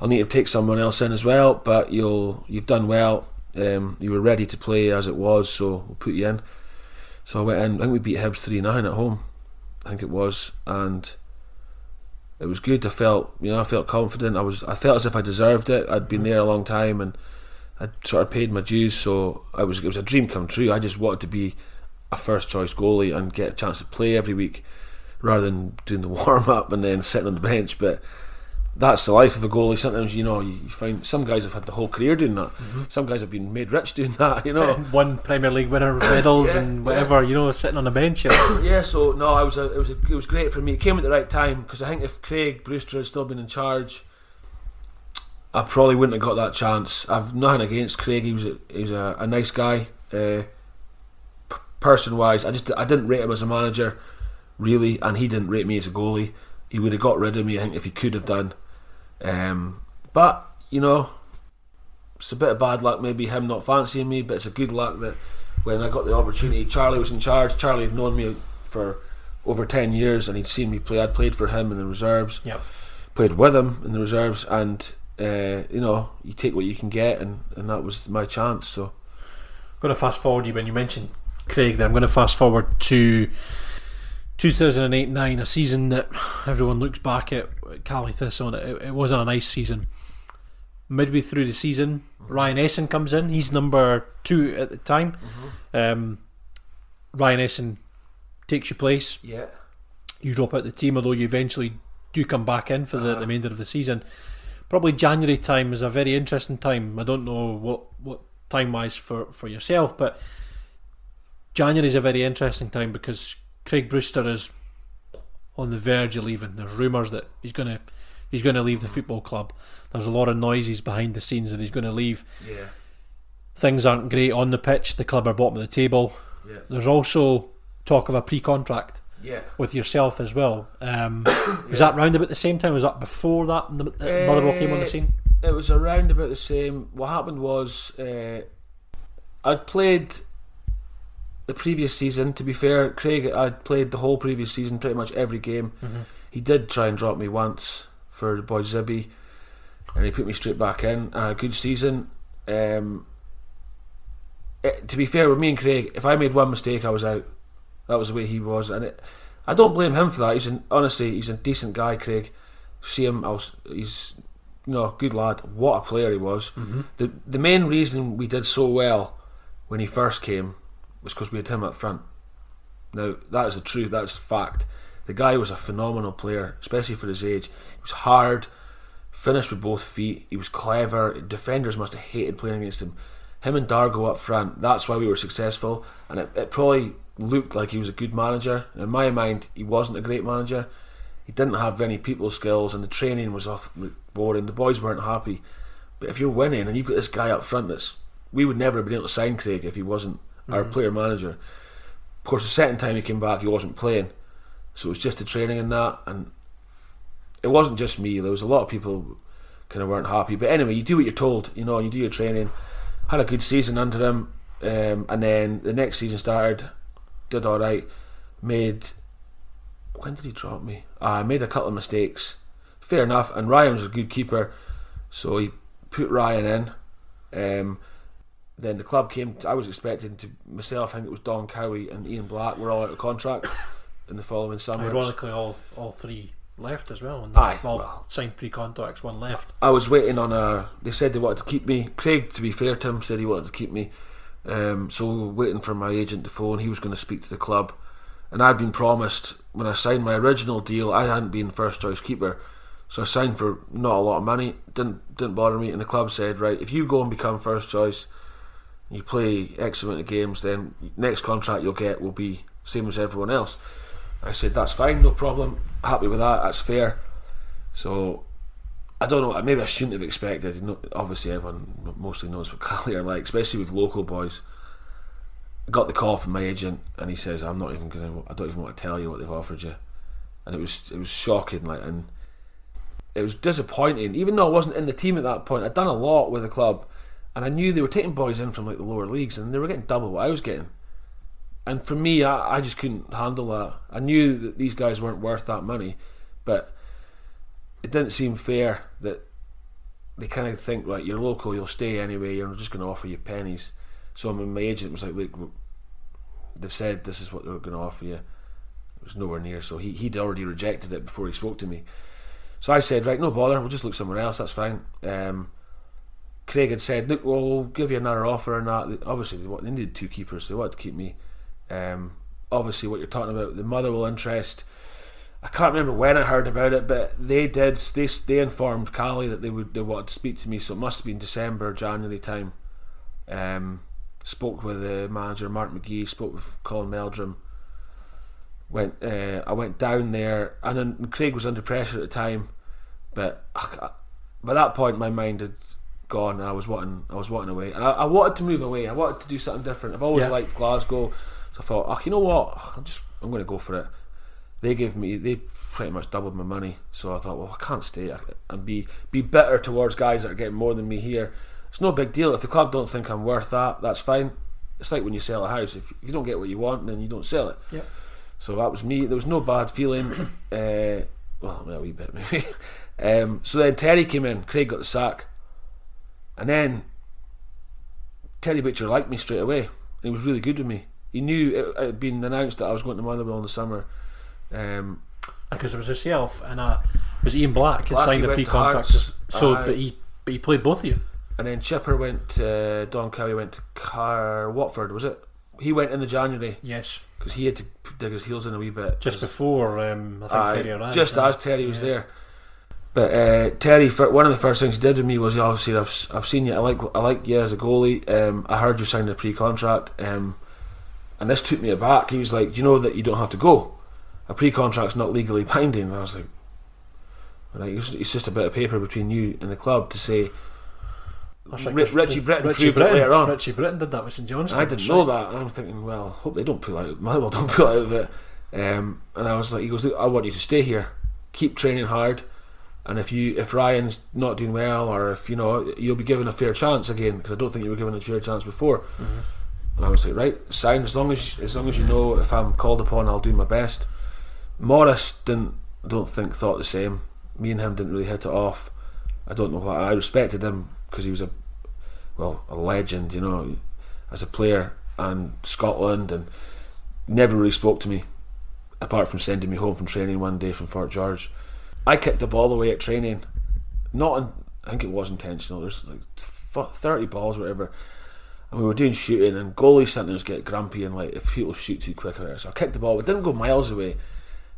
I'll need to take someone else in as well, but you'll you've done well. Um, you were ready to play as it was, so we'll put you in." So I went in. I think we beat Hibs three nine at home. I think it was, and it was good. I felt, you know, I felt confident. I was, I felt as if I deserved it. I'd been there a long time, and I'd sort of paid my dues. So I was, it was a dream come true. I just wanted to be a first choice goalie and get a chance to play every week, rather than doing the warm up and then sitting on the bench. But that's the life of a goalie. Sometimes, you know, you find some guys have had the whole career doing that. Mm-hmm. Some guys have been made rich doing that, you know. One Premier League winner with medals yeah, and whatever, yeah. you know, sitting on a bench. yeah, so no, I was a, it was a, it was great for me. It came at the right time, because I think if Craig Brewster had still been in charge, I probably wouldn't have got that chance. I've nothing against Craig. He was a, he was a, a nice guy, uh, p- person wise. I just I didn't rate him as a manager, really, and he didn't rate me as a goalie. He would have got rid of me, I think, if he could have done. Um, but you know, it's a bit of bad luck, maybe him not fancying me, but it's a good luck that when I got the opportunity, Charlie was in charge. Charlie had known me for over ten years, and he'd seen me play. I'd played for him in the reserves, yep. played with him in the reserves, and uh, you know, you take what you can get, and, and that was my chance. So I'm going to fast forward you when you mentioned Craig there. I'm going to fast forward to two thousand eight nine, a season that everyone looks back at, Caley Thistle, it, it wasn't a nice season. Midway through the season, Ryan Esson comes in. He's number two at the time. Mm-hmm. Um, Ryan Esson takes your place. Yeah. You drop out the team, although you eventually do come back in for the uh-huh. remainder of the season. Probably January time is a very interesting time. I don't know what, what time-wise for, for yourself, but January is a very interesting time, because Craig Brewster is on the verge of leaving. There's rumours that he's going to he's going to leave the football club. There's a lot of noises behind the scenes that he's going to leave. Yeah. Things aren't great on the pitch. The club are bottom of the table. Yeah. There's also talk of a pre-contract yeah. with yourself as well. Um, yeah. Was that round about the same time? Was that before that uh, Motherwell came on the scene? It was around about the same. What happened was uh, I'd played the previous season, to be fair. Craig, I'd played the whole previous season, pretty much every game. Mm-hmm. He did try and drop me once for the boy Zibby, and he put me straight back in. And a good season. Um, it, to be fair with me and Craig, if I made one mistake, I was out. That was the way he was, and it, I don't blame him for that. He's an, honestly, he's a decent guy, Craig. See him, I was, he's you know, good lad. What a player he was. Mm-hmm. The the main reason we did so well when he first came was because we had him up front. Now that is the truth. That's fact. The guy was a phenomenal player, especially for his age. He was hard, finished with both feet. He was clever. Defenders must have hated playing against him. Him and Dargo up front. That's why we were successful. And it, it probably looked like he was a good manager. In my mind, he wasn't a great manager. He didn't have any people skills, and the training was off boring. The boys weren't happy. But if you're winning and you've got this guy up front, that's we would never have been able to sign Craig if he wasn't mm-hmm. our player manager. Of course, the second time he came back, he wasn't playing. So it was just the training and that, and it wasn't just me. There was a lot of people kind of weren't happy. But anyway, you do what you're told, you know, you do your training. Had a good season under him, um, and then the next season started, did all right, made, when did he drop me? I uh, made a couple of mistakes, fair enough, and Ryan was a good keeper, so he put Ryan in. Um, then the club came, to, I was expecting to myself, I think it was Don Cowie and Ian Black were all out of contract in the following summer. Ironically, all, all three left as well. And aye, all well, signed three contracts, one left. I was waiting on a. They said they wanted to keep me. Craig, to be fair to him, said he wanted to keep me. Um, so we were waiting for my agent to phone. He was going to speak to the club, and I'd been promised when I signed my original deal, I hadn't been first choice keeper, so I signed for not a lot of money. Didn't didn't bother me, and the club said, right, if you go and become first choice, and you play X amount of games, then next contract you'll get will be same as everyone else. I said, that's fine, no problem, happy with that, that's fair. So I don't know, maybe I shouldn't have expected, obviously everyone mostly knows what Caley are like, especially with local boys. I got the call from my agent and he says, I'm not even going to, I don't even want to tell you what they've offered you. And it was it was shocking, like, and it was disappointing, even though I wasn't in the team at that point. I'd done a lot with the club and I knew they were taking boys in from like the lower leagues and they were getting double what I was getting. And for me, I, I just couldn't handle that. I knew that these guys weren't worth that money, but it didn't seem fair that they kind of think, right, you're local, you'll stay anyway, you're just going to offer you pennies. So I mean, my agent was like, look, they've said this is what they're going to offer you. It was nowhere near, so he, he'd already rejected it before he spoke to me. So I said, right, no bother, we'll just look somewhere else, that's fine. Um, Craig had said, look, well, we'll give you another offer and that. Obviously, they, they needed two keepers, so they wanted to keep me. Um, obviously what you're talking about, the Motherwell interest, I can't remember when I heard about it, but they did they, they informed Caley that they would they wanted to speak to me, so it must have been December, January time. Um, spoke with the manager Mark McGee, spoke with Colin Meldrum, went, uh, I went down there, and, and Craig was under pressure at the time, but I, by that point my mind had gone and I was wanting, I was wanting away, and I, I wanted to move away, I wanted to do something different. I've always yeah. liked Glasgow. So I thought, oh, you know what? I'm just, I'm going to go for it. They gave me, they pretty much doubled my money. So I thought, well, I can't stay and be be bitter towards guys that are getting more than me here. It's no big deal if the club don't think I'm worth that. That's fine. It's like when you sell a house. If you don't get what you want, then you don't sell it. Yep. So that was me. There was no bad feeling. uh, well, a wee bit maybe. um, so then Terry came in. Craig got the sack, and then Terry Butcher liked me straight away. He was really good with me. He knew it had been announced that I was going to Motherwell in the summer. Um, because it was yourself and uh, it was Ian Black had signed a pre-contract. Hearts, so, uh, but he but he played both of you. And then Chipper went to, Don Cowie went to Car Watford, was it? He went in the January. Yes. Because he had to dig his heels in a wee bit. Just before, um, I think uh, Terry arrived. Just as Terry was yeah. there. But uh, Terry, one of the first things he did with me was, obviously, I've, I've seen you, I like, I like you as a goalie. Um, I heard you signed a pre-contract. Um, And this took me aback. He was like, do you know that you don't have to go? A pre-contract's not legally binding. And I was like, right, it's just a bit of paper between you and the club to say, like R- Richie Britton Richie proved Britton, it later on. Richie Britton did that with Saint Johnstone. I didn't know that. And I'm thinking, well, hope they don't pull out. Well, don't pull out of it. Um, and I was like, he goes, look, I want you to stay here. Keep training hard. And if you, if Ryan's not doing well, or if, you know, you'll be given a fair chance again, because I don't think you were given a fair chance before. Mm-hmm. And I was like, right, sign, as long as as long as you know if I'm called upon, I'll do my best. Morris didn't, don't think, thought the same. Me and him didn't really hit it off. I don't know why. I respected him because he was a, well, a legend, you know. as a player and Scotland, and never really spoke to me apart from sending me home from training one day from Fort George. I kicked the ball away at training, not in, I think it was intentional. There's like thirty balls or whatever, and we were doing shooting, and goalies sometimes get grumpy and like if people shoot too quick or whatever. So I kicked the ball, it didn't go miles away,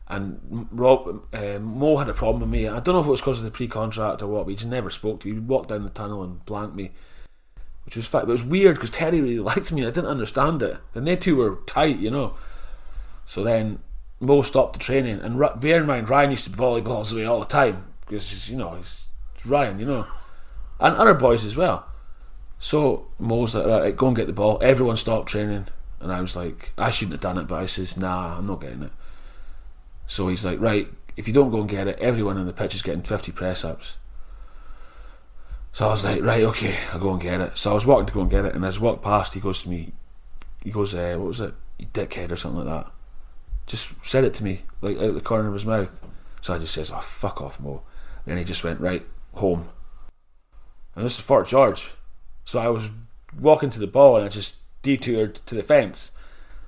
and Rob, uh, Mo had a problem with me. I don't know if it was because of the pre-contract or what, but he just never spoke to me. He walked down the tunnel and blanked me, which was fact. But it was weird because Terry really liked me and I didn't understand it, and they two were tight, you know. So then Mo stopped the training, and bear in mind Ryan used to volley balls away all the time because, you know, he's Ryan, you know, and other boys as well. So Mo's like, right, go and get the ball. Everyone stopped training, and I was like, I shouldn't have done it, but I says, nah, I'm not getting it. So he's like, right, if you don't go and get it, everyone on the pitch is getting fifty press ups. So I was like, right, okay, I'll go and get it. So I was walking to go and get it, and as I walked past, he goes to me, he goes, uh, what was it, you dickhead or something like that. Just said it to me, like out the corner of his mouth. So I just says, oh, fuck off, Mo. And then he just went, right, home. And this is Fort George. So I was walking to the ball, and I just detoured to the fence.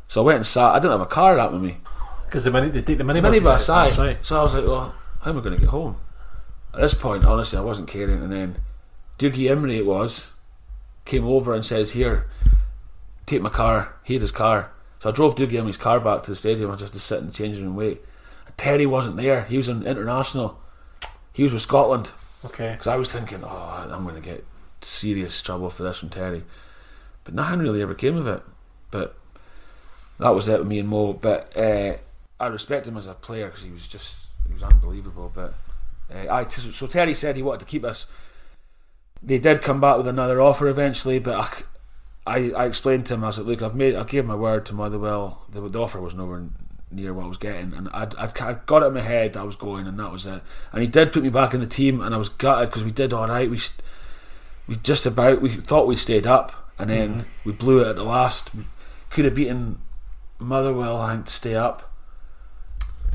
So I went and sat. I didn't have a car out with me because the mini, they take the minibus out. So I was like, well, how am I going to get home? At this point, honestly, I wasn't caring. And then Doogie Emery, it was, came over and says, here, take my car. He had his car. So I drove Doogie Emery's car back to the stadium. I just had to sit in the changing room and wait. And Terry wasn't there. He was an international. He was with Scotland. Okay. Because I was thinking, oh, I'm going to get serious trouble for this from Terry, but nothing really ever came of it. But that was it with me and Mo. But uh, I respect him as a player because he was just he was unbelievable. But uh, I so Terry said he wanted to keep us. They did come back with another offer eventually, but I I, I explained to him. I was like, look, I've made I gave my word to Motherwell. The, the offer was nowhere near what I was getting, and I'd, I'd, I got it in my head that I was going, and that was it. And he did put me back in the team, and I was gutted because we did all right. We st- we just about we thought we stayed up, and then mm-hmm. we blew it at the last. We could have beaten Motherwell, I think, to stay up.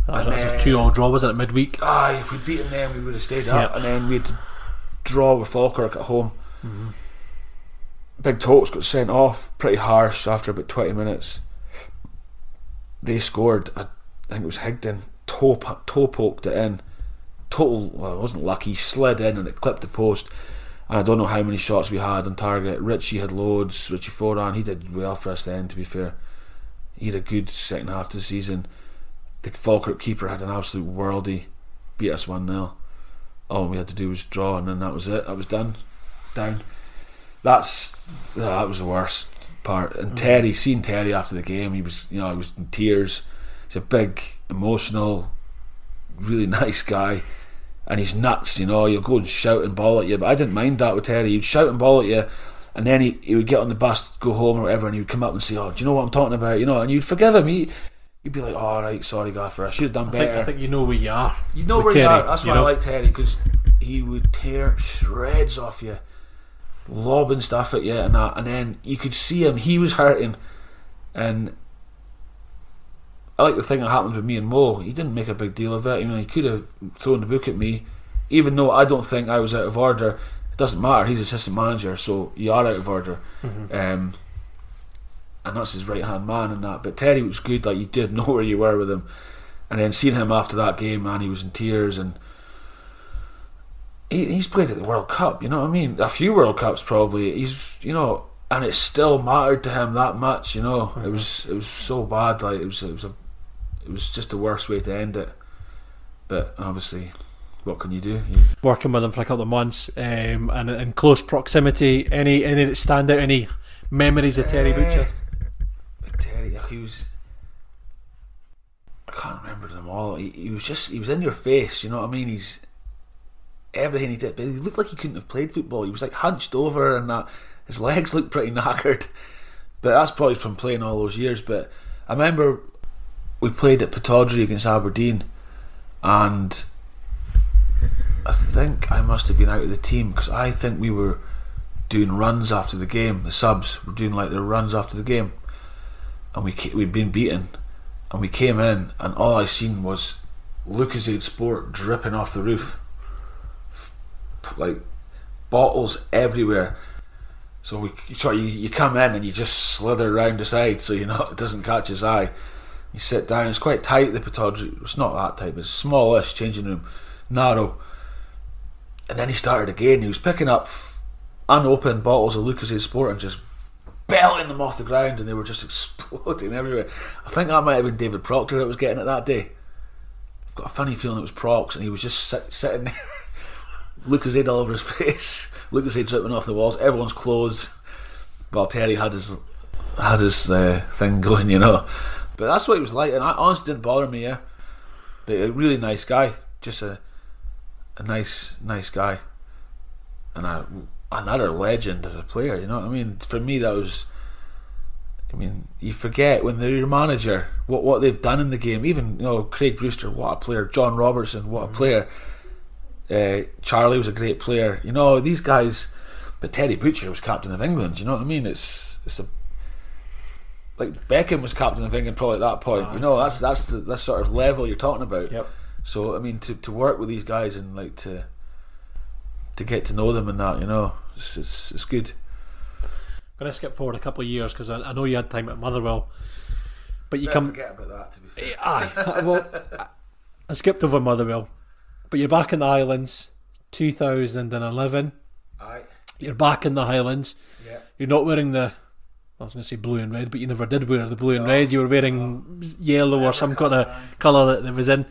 That was, was a two-all draw, wasn't it, midweek? Aye, if we'd beaten them, we would have stayed up, yep. And then we'd draw with Falkirk at home. Mm-hmm. Big Totes got sent off, pretty harsh. After about twenty minutes, they scored. I think it was Higden toe toe poked it in. Total, well, it wasn't lucky. Slid in and it clipped the post. And I don't know how many shots we had on target. Richie had loads. Richie Foran, he did well for us then, to be fair. He had a good second half to the season. The Falkirk keeper had an absolute worldie. Beat us one nil. All we had to do was draw, and then that was it. That was done. Down. That's that was the worst part. And Terry, seeing Terry after the game, he was, you know, he was in tears. He's a big, emotional, really nice guy. And he's nuts, you know. He'll go and shout and ball at you, but I didn't mind that with Terry. He'd shout and ball at you, and then he, he would get on the bus, go home or whatever, and he would come up and say, "Oh, do you know what I'm talking about?" You know, and you'd forgive him. He, you'd be like, "Oh, all right, sorry, Gaffer. I should have done I better." Think, I think you know where you are. You know where Terry, you are. That's you why know? I like Terry, because he would tear shreds off you, lobbing stuff at you, and that. And then you could see him. He was hurting, and I like the thing that happened with me and Mo. He didn't make a big deal of it. You know, he could have thrown the book at me, even though I don't think I was out of order. It doesn't matter. He's assistant manager, so you are out of order, mm-hmm. um, and that's his right hand man and that. But Terry was good. Like, you did know where you were with him. And then seeing him after that game, man, he was in tears. And he, he's played at the World Cup. You know what I mean? A few World Cups probably. He's, you know, and it still mattered to him that much. You know, mm-hmm. it was it was so bad. Like, it was it was a It was just the worst way to end it, but obviously, what can you do? You... Working with him for a couple of months, um, and in close proximity, any any that stand out, any memories of Terry uh, Butcher? Terry, he was. I can't remember them all. He, he was just he was in your face. You know what I mean? He's everything he did, but he looked like he couldn't have played football. He was like hunched over, and that his legs looked pretty knackered. But that's probably from playing all those years. But I remember. We played at Pittodrie against Aberdeen, and I think I must have been out of the team because I think we were doing runs after the game. The subs were doing like their runs after the game, and we we'd been beaten, and we came in, and all I seen was Lucozade Sport dripping off the roof, like bottles everywhere. So we so you, you come in and you just slither around the side so you know it doesn't catch his eye. You sit down. It's quite tight, the Pittodrie. It's not that tight, but it's smallish changing room, narrow. And then he started again. He was picking up f- unopened bottles of Lucasade Sport and just belting them off the ground, and they were just exploding everywhere. I think that might have been David Proctor that was getting it that day. I've got a funny feeling it was Prox, and he was just sit- sitting there, Lucasade all over his face, Lucasade dripping off the walls, everyone's clothes. Well, Terry had his had his uh, thing going, you know. But that's what he was like, and I honestly didn't bother me, yeah. But a really nice guy, just a a nice, nice guy, and a, another legend as a player. You know what I mean? For me, that was. I mean, you forget when they're your manager what what they've done in the game. Even you know Craig Brewster, what a player. John Robertson, what a player. Uh, Charlie was a great player. You know these guys, but Terry Butcher was captain of England. You know what I mean? It's it's a. Like Beckham was captain of England probably at that point. Ah, you know, that's that's the that sort of level you're talking about. Yep. So I mean, to, to work with these guys and like to to get to know them and that, you know, it's it's, it's good. I'm gonna skip forward a couple of years because I, I know you had time at Motherwell, but you Don't come forget about that. To be fair, aye. Well, I, I skipped over Motherwell, but you're back in the Highlands, two thousand eleven. Aye. You're back in the Highlands. Yeah. You're not wearing the. I was going to say blue and red, but you never did wear the blue and no, red. You were wearing no. yellow or some kind of colour that there was in.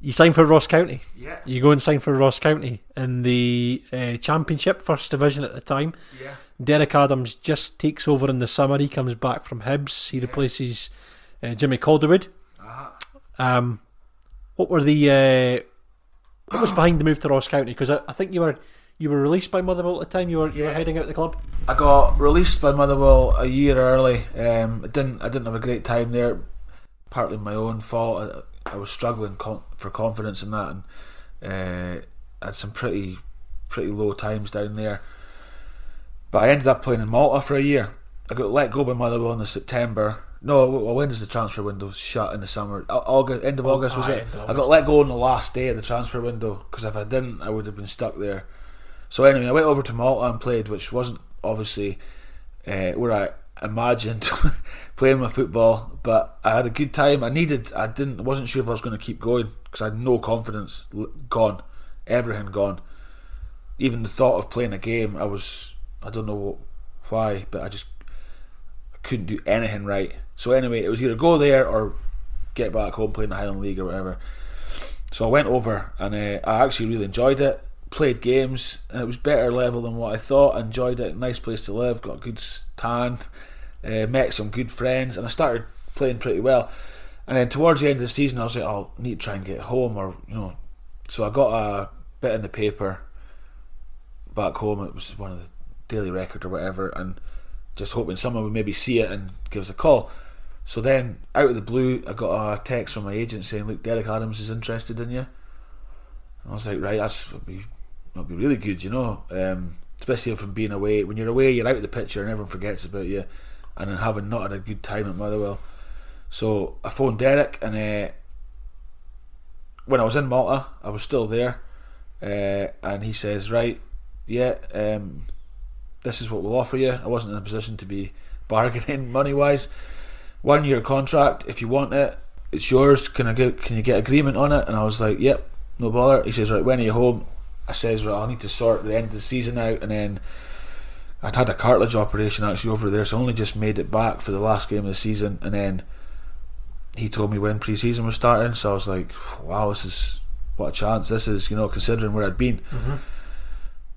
You signed for Ross County. Yeah. You go and sign for Ross County in the uh, Championship, First Division at the time. Yeah. Derek Adams just takes over in the summer. He comes back from Hibs. He yeah. replaces uh, Jimmy Calderwood. Uh-huh. Um, what were the? Uh, what was behind the move to Ross County? Because I, I think you were. You were released by Motherwell at the time. You were you yeah. were heading out the club. I got released by Motherwell a year early. Um, I didn't I didn't have a great time there. Partly my own fault. I, I was struggling con- for confidence in that, and uh, had some pretty pretty low times down there. But I ended up playing in Malta for a year. I got let go by Motherwell in the September. No, when is the transfer window shut in the summer? August, end of oh, August was it? August. I got let go on the last day of the transfer window because if I didn't, I would have been stuck there. So anyway, I went over to Malta and played, which wasn't obviously uh, where I imagined playing my football, but I had a good time. I needed, I didn't, wasn't sure if I was going to keep going because I had no confidence, gone, everything gone. Even the thought of playing a game, I was, I don't know what, why, but I just I couldn't do anything right. So anyway, it was either go there or get back home playing the Highland League or whatever. So I went over and uh, I actually really enjoyed it. Played games and it was better level than what I thought. Enjoyed it, nice place to live, got a good tan, uh, met some good friends, and I started playing pretty well. And then towards the end of the season, I was like, I'll need to try and get home, or you know. So I got a bit in the paper back home. It was one of the Daily Record or whatever, and just hoping someone would maybe see it and give us a call. So then, out of the blue, I got a text from my agent saying, "Look, Derek Adams is interested in you." And I was like, right, that's what we. It'll be really good, you know, um, especially from being away. When you're away, you're out of the picture and everyone forgets about you, and then having not had a good time at Motherwell. So I phoned Derek, and uh, when I was in Malta, I was still there, uh, and he says, right, yeah, um, this is what we'll offer you. I wasn't in a position to be bargaining money wise. One year contract, if you want it, it's yours. Can I get, can you get agreement on it? And I was like, yep, no bother. He says, right, when are you home? I says, well, I need to sort the end of the season out, and then I'd had a cartilage operation actually over there, so I only just made it back for the last game of the season. And then he told me when pre-season was starting, so I was like, wow, this is what a chance this is, you know, considering where I'd been. Mm-hmm.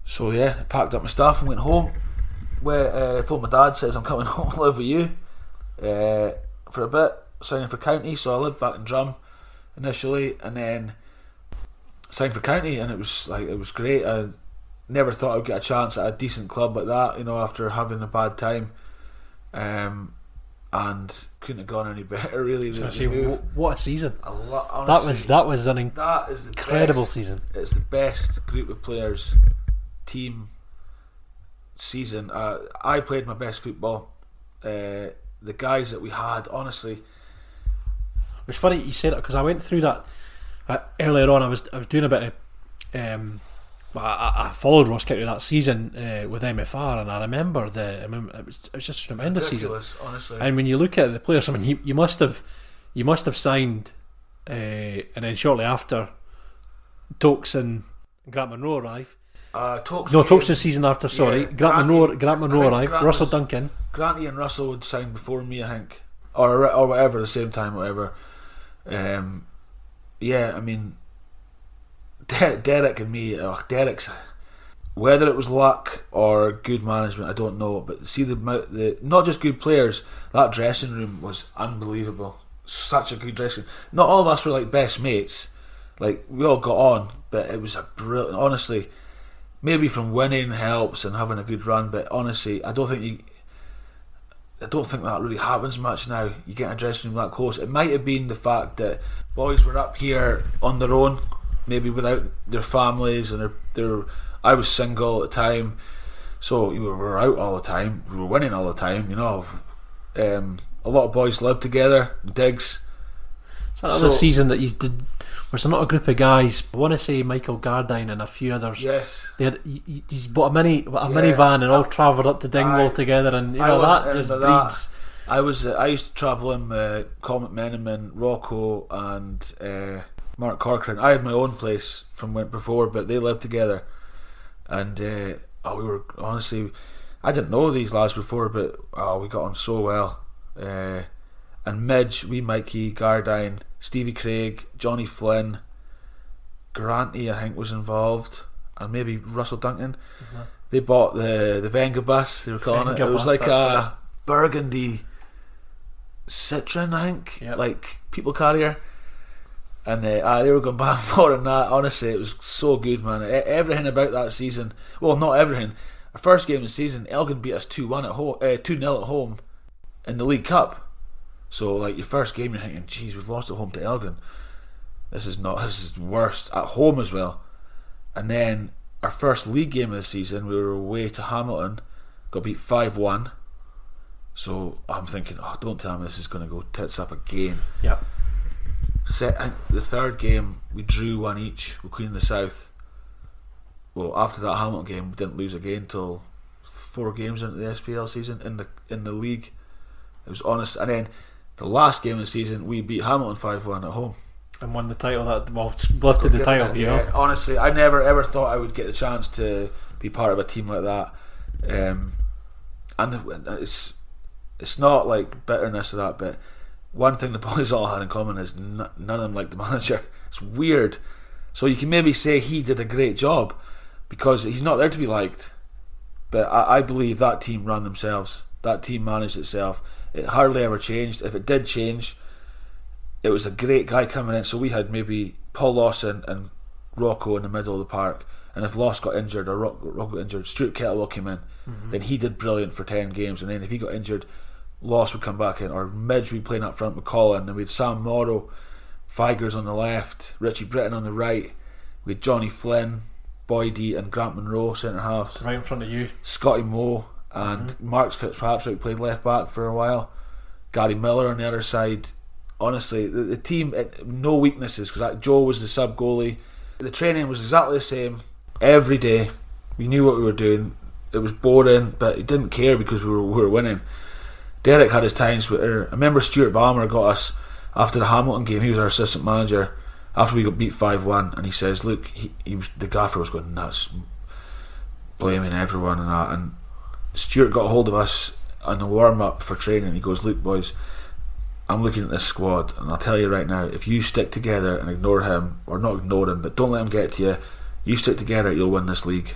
So yeah, I packed up my stuff and went home. Where uh, I phoned my dad, says I'm coming home, live with you uh, for a bit, signing for County. So I lived back in Drum initially, and then signed for County, and it was like it was great. I never thought I'd get a chance at a decent club like that, you know, after having a bad time, um, and couldn't have gone any better really. I was gonna say, what a season! A lot, honestly, that was that was an inc- that is the incredible best, season. It's the best group of players, team, season. Uh, I played my best football. Uh, the guys that we had, honestly, it was funny you said it because I went through that. Uh, earlier on I was I was doing a bit of um, But I, I followed Ross County that season uh, with M F R, and I remember the I remember, it, was, it was just a tremendous ridiculous, season. Honestly. And when you look at the players, I mean, you, you must have you must have signed, uh, and then shortly after, Tokes and Grant Monroe arrive. Uh, Tokes no, Tokes the season after. Sorry, yeah, Grant Monroe. Grant Monroe arrived. Grant Russell was, Duncan. Granty and Russell would sign before me, I think, or or whatever, the same time, whatever. Um, yeah, I mean. Derek and me, oh, Derek's whether it was luck or good management, I don't know, but see the, the not just good players, that dressing room was unbelievable. Such a good dressing room. Not all of us were like best mates, like we all got on, but it was a brilliant, honestly, maybe from winning helps and having a good run, but honestly I don't think you I don't think that really happens much now. You get a dressing room that close. It might have been the fact that boys were up here on their own, maybe without their families, and their, their I was single at the time, so we were out all the time, we were winning all the time, you know. Um, a lot of boys lived together, digs. It's another so, season that you did, was there not a group of guys, I want to say Michael Gardine and a few others, yes, they had, he, he's bought a mini, a yeah, minivan and all travelled up to Dingwall I, together, and you I know that just breeds that. I was I used to travel in uh, Comet Meneman, Rocco and uh, Mark Corcoran. I had my own place from before, but they lived together, and uh, oh, we were honestly, I didn't know these lads before, but oh, we got on so well. Uh, and Midge, wee Mikey, Gardine, Stevie Craig, Johnny Flynn, Granty, I think was involved, and maybe Russell Duncan. Mm-hmm. They bought the the Venga bus. They were calling Venga it. Bus, it was like a it. burgundy Citroen, I think, yep. like people carrier. And uh, ah, they were going back and forth and that. Honestly, it was so good, man. Everything about that season. Well, not everything. Our first game of the season, Elgin beat us two one at home, uh, two nil at home in the League Cup. So, like, your first game, you're thinking, "Geez, we've lost at home to Elgin. This is not. This is worst at home as well." And then our first league game of the season, we were away to Hamilton, got beat five one. So I'm thinking, "Oh, don't tell me this is going to go tits up again." Yep. The third game we drew one each with Queen of the South. Well, after that Hamilton game we didn't lose again until four games into the S P L season in the in the league. It was honest, and then the last game of the season we beat Hamilton five one at home and won the title. That well lifted the title, you know. Honestly, I never ever thought I would get the chance to be part of a team like that, um, and it's it's not like bitterness of that, but one thing the boys all had in common is n- none of them liked the manager. It's weird. So you can maybe say he did a great job because he's not there to be liked. But I, I believe that team ran themselves. That team managed itself. It hardly ever changed. If it did change, it was a great guy coming in. So we had maybe Paul Lawson and Rocco in the middle of the park. And if Loss got injured or Rocco Rock got injured, Stuart Kettlewell came in. Mm-hmm. Then he did brilliant for ten games. And then if he got injured, Loss would come back in, or Midge would be playing up front with Colin, and we had Sam Morrow, Figers on the left, Richie Britton on the right, we had Johnny Flynn, Boydie and Grant Monroe centre half, right in front of you, Scotty Moe and mm-hmm. Mark Fitzpatrick played left back for a while, Gary Miller on the other side. Honestly, the, the team, it, no weaknesses, because Joe was the sub goalie. The training was exactly the same every day. We knew what we were doing. It was boring, but it didn't care because we were, we were winning. Derek had his times where, I remember Stuart Balmer got us after the Hamilton game. He was our assistant manager after we got beat five one, and he says, look, he, he was, the gaffer was going nuts, blaming everyone and that, and Stuart got a hold of us on the warm up for training. He goes, look boys, I'm looking at this squad and I'll tell you right now, if you stick together and ignore him, or not ignore him but don't let him get to you, you stick together, you'll win this league.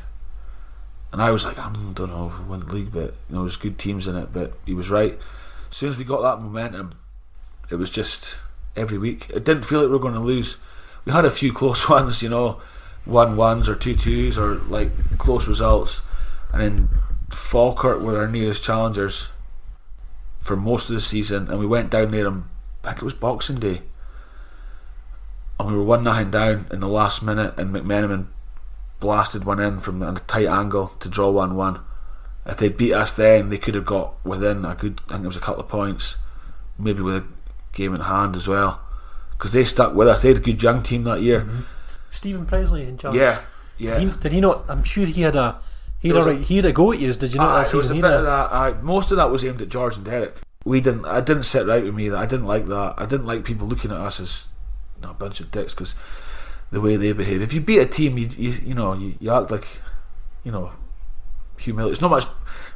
And I was like, I don't know if we won the league, but you know, there's good teams in it, but he was right. As soon as we got that momentum, it was just every week. It didn't feel like we were going to lose. We had a few close ones, you know, one ones or two twos or like close results. And then Falkirk were our nearest challengers for most of the season, and we went down there on, I think it was Boxing Day, and we were one nothing down in the last minute, and McMenamin blasted one in from a tight angle to draw one one. If they beat us then, they could have got within a good, I think it was a couple of points, maybe with a game in hand as well, because they stuck with us. They had a good young team that year. Mm-hmm. Stephen Presley in charge. Yeah, Yeah. Did he, did he not? I'm sure he had a he had a, right, a he had a go at you. Did you not? Aye, there was a bit of that. Aye, most of that was aimed at George and Derek. We didn't. I didn't sit right with me. That I didn't like that. I didn't like people looking at us as you know, a bunch of dicks because the way they behave. If you beat a team, you you, you know you, you act like you know humility. It's not much.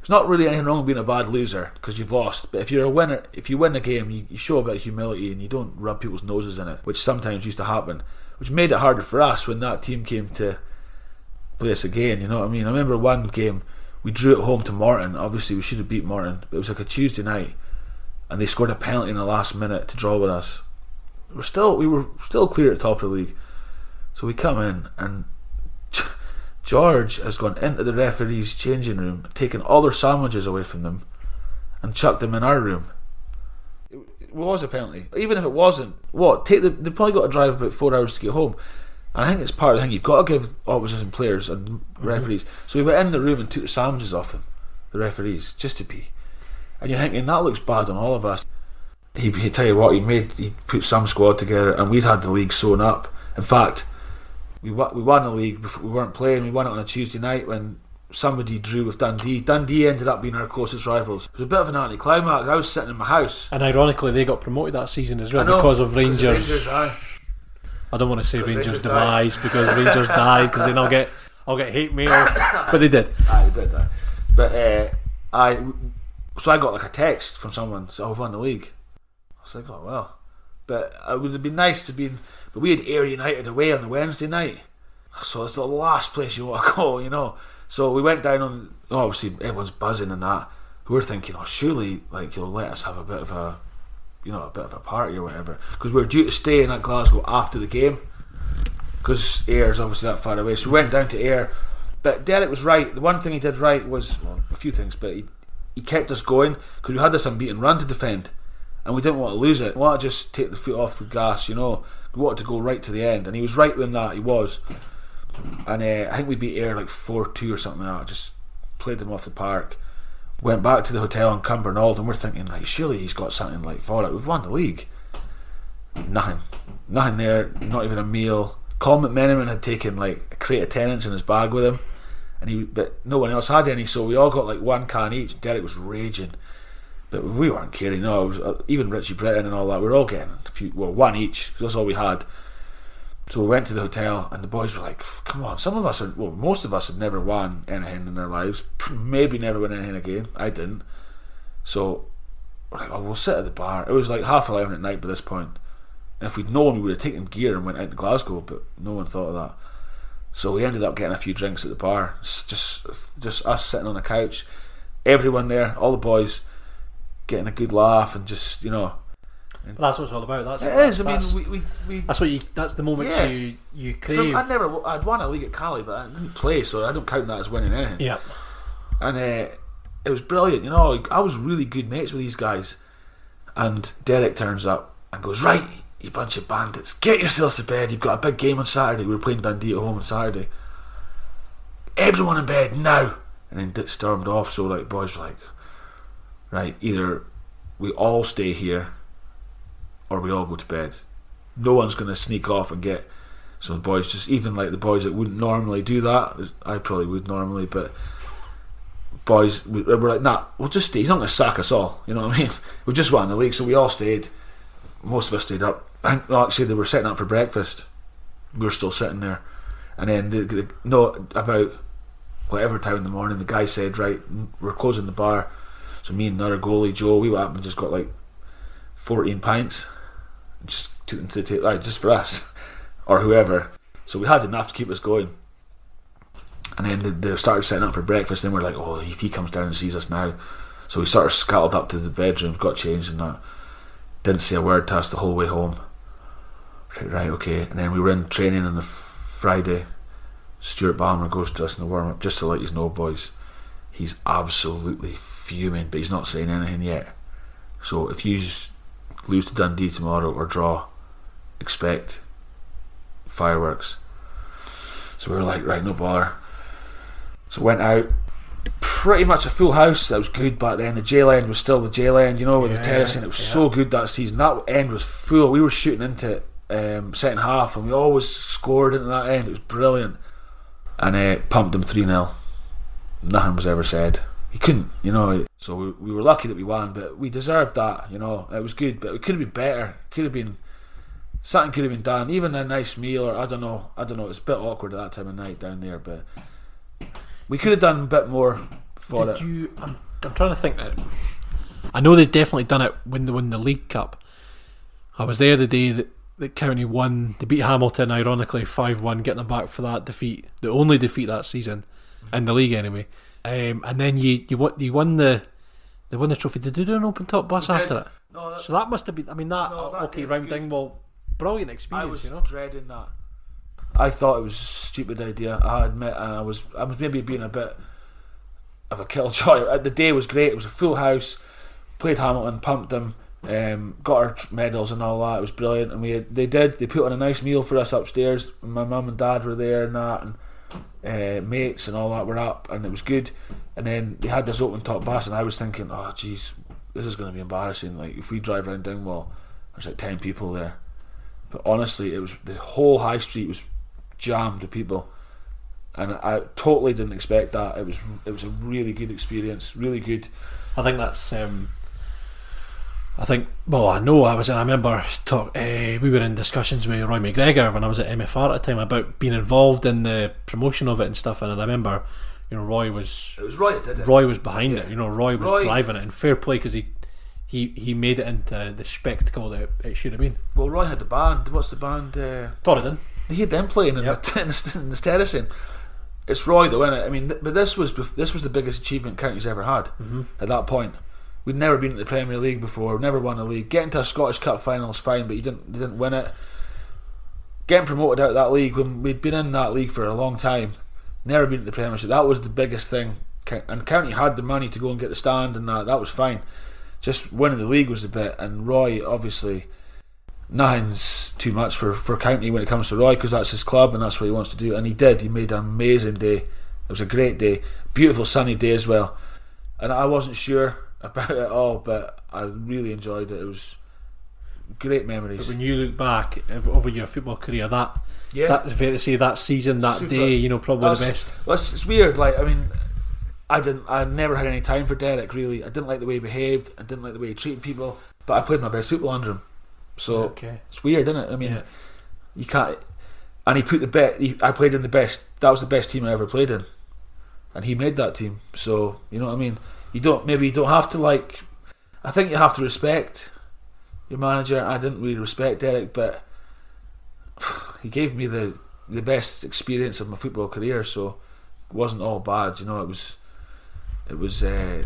It's not really anything wrong with being a bad loser because you've lost. But if you're a winner, if you win a game, you, you show a bit of humility and you don't rub people's noses in it, which sometimes used to happen, which made it harder for us when that team came to play us again. You know what I mean? I remember one game we drew at home to Morton. Obviously, we should have beat Morton, but it was like a Tuesday night, and they scored a penalty in the last minute to draw with us. We're still we were still clear at the top of the league, so we come in and George has gone into the referee's changing room, taken all their sandwiches away from them and chucked them in our room. It was a penalty. Even if it wasn't, what? Take the, they probably got to drive about four hours to get home. And I think it's part of the thing, you've got to give opposition players and referees. Mm-hmm. So we went in the room and took the sandwiches off them, the referees, just to pee. And you're thinking, that looks bad on all of us. He, he tell you what, he made, he put some squad together and we'd had the league sewn up. In fact, We we won the league before we weren't playing. We won it on a Tuesday night when somebody drew with Dundee. Dundee ended up being our closest rivals. It was a bit of an anticlimax. I was sitting in my house. And ironically, they got promoted that season as well know, because of Rangers. Because of Rangers I don't want to say because Rangers, Rangers demise because Rangers died because then I'll get I'll get hate mail. But they did. Aye, they did. Aye. But uh, I so I got like a text from someone. So I've won the league. I was like, oh well. But it would have been nice to be. But we had Ayr United away on the Wednesday night, so it's the last place you want to go, you know. So we went down on. Obviously, everyone's buzzing and that. We were thinking, oh, surely, like you'll let us have a bit of a, you know, a bit of a party or whatever, because we were due to stay in at Glasgow after the game, because Ayr is obviously that far away. So we went down to Ayr, but Derek was right. The one thing he did right was well, a few things, but he he kept us going because we had this unbeaten run to defend, and we didn't want to lose it. We wanted to just take the foot off the gas, you know. We wanted to go right to the end, and he was right in that. He was, and uh, I think we beat Ayr like four two or something like that. Just played them off the park. Went back to the hotel in Cumbernauld, and we're thinking, like, surely he's got something like for it. We've won the league. Nothing, nothing there. Not even a meal. Colin McMenamin had taken like a crate of tenants in his bag with him, and he but no one else had any. So we all got like one can each. Derek was raging, but we weren't caring. No, it was, uh, even Richie Britton and all that. We were all getting a few, well, one each. That's all we had. So we went to the hotel, and the boys were like, "Come on!" Some of us, are, well, most of us, had never won anything in their lives. Maybe never win anything again. I didn't. So we're like, "Oh, we'll sit at the bar." It was like half eleven at night by this point. And if we'd known, we would have taken gear and went out to Glasgow, but no one thought of that. So we ended up getting a few drinks at the bar. Just, just us sitting on a couch. Everyone there, all the boys. Getting a good laugh and just you know, and that's what it's all about. That's it is. I mean, we, we, we that's what you. That's the moments yeah. you you crave. From, I never. I'd won a league at Caley, but I didn't play, so I don't count that as winning anything. Yeah. And uh, it was brilliant. You know, I was really good mates with these guys, and Derek turns up and goes, "Right, you bunch of bandits, get yourselves to bed. You've got a big game on Saturday. We were playing Dundee at home on Saturday. Everyone in bed now." And then Dick stormed off. So like, boys were like. Right, either we all stay here or we all go to bed. No one's going to sneak off and get. So the boys just, even like the boys that wouldn't normally do that, I probably would normally, but boys we were like, nah, we'll just stay. He's not going to sack us all, you know what I mean? We just won the league, so we all stayed. Most of us stayed up. And actually, they were setting up for breakfast. We were still sitting there. And then, the, the, no, about whatever time in the morning, the guy said, right, we're closing the bar. So me and another goalie, Joe, we went up and just got like fourteen pints and just took them to the table, right, just for us or whoever. So we had enough to keep us going. And then they started setting up for breakfast. Then we're like, oh, if he comes down and sees us now. So we sort of scuttled up to the bedroom, got changed and that. Didn't say a word to us the whole way home. Right, right, okay. And then we were in training on the Friday. Stuart Balmer goes to us in the warm up just to let you know, boys, he's absolutely fuming, but he's not saying anything yet. So if you lose to Dundee tomorrow or draw, expect fireworks. So we were like, right, no bother. So went out, pretty much a full house. That was good back then. The jail end was still the jail end, you know, with yeah, the terrace end. It was yeah. so good that season. That end was full. We were shooting into it um, second half, and we always scored into that end. It was brilliant. and uh, pumped them three nil. Nothing was ever said. He couldn't, you know, so we, we were lucky that we won, but we deserved that, you know. It was good, but it could have been better. It could have been, something could have been done, even a nice meal, or I don't know, I don't know, it's a bit awkward at that time of night down there, but we could have done a bit more for Did it. You, I'm, I'm trying to think that, I know they've definitely done it when they won the League Cup. I was there the day that, that County won, they beat Hamilton, ironically, five one, getting them back for that defeat, the only defeat that season, in the league anyway. Um, and then you you won, you won the they won the trophy. Did they do an open top bus after that? No, that? So that must have been. I mean that, no, that okay round thing. Well, brilliant experience. I was you know? dreading that. I thought it was a stupid idea. I admit, I was I was maybe being a bit of a killjoy. The day was great. It was a full house. Played Hamilton, pumped them, um, got our medals and all that. It was brilliant. And we had, they did they put on a nice meal for us upstairs. My mum and dad were there and that. And, Uh, mates and all that were up, and it was good. And then they had this open top bus, and I was thinking, oh jeez, this is going to be embarrassing. Like if we drive around Dingwall, there's like ten people there. But honestly, it was the whole high street was jammed with people, and I totally didn't expect that. It was it was a really good experience, really good. I think that's. Um, I think. Well, I know I was. In, I remember talk. Uh, we were in discussions with Roy McGregor when I was at M F R at the time about being involved in the promotion of it and stuff, and I remember, you know, Roy was it was Roy that did it. Roy was behind yeah. it, you know, Roy was Roy, driving it, and fair play, because he, he he made it into the spectacle that it should have been. Well, Roy had the band, what's the band? Uh, Torridon. He had them playing in, yep. the, in, the, in the terracing. It's Roy though, isn't it? I mean, but this was this was the biggest achievement County's ever had, mm-hmm. at that point. We'd never been to the Premier League before, we'd never won a league. Getting to a Scottish Cup final is fine, but you didn't you didn't win it. Getting promoted out of that league when we'd been in that league for a long time, never been to the Premiership, that was the biggest thing. And County had the money to go and get the stand and that, that was fine. Just winning the league was the bit, and Roy, obviously, nothing's too much for, for County when it comes to Roy, because that's his club and that's what he wants to do. And he did, he made an amazing day. It was a great day, beautiful sunny day as well. And I wasn't sure about it all, but I really enjoyed it. It was great memories. But when you look back over your football career, that yeah, that's fair to say that season, that Super. day, you know, probably that's, the best. Well, it's, it's weird. Like I mean, I didn't. I never had any time for Derek. Really, I didn't like the way he behaved. I didn't like the way he treated people. But I played my best football under him. So okay. It's weird, isn't it? I mean, yeah. you can't. And he put the bet. I played in the best. That was the best team I ever played in, and he made that team. So you know what I mean. You don't maybe you don't have to like. I think you have to respect your manager. I didn't really respect Derek, but he gave me the the best experience of my football career. So it wasn't all bad, you know. It was it was uh,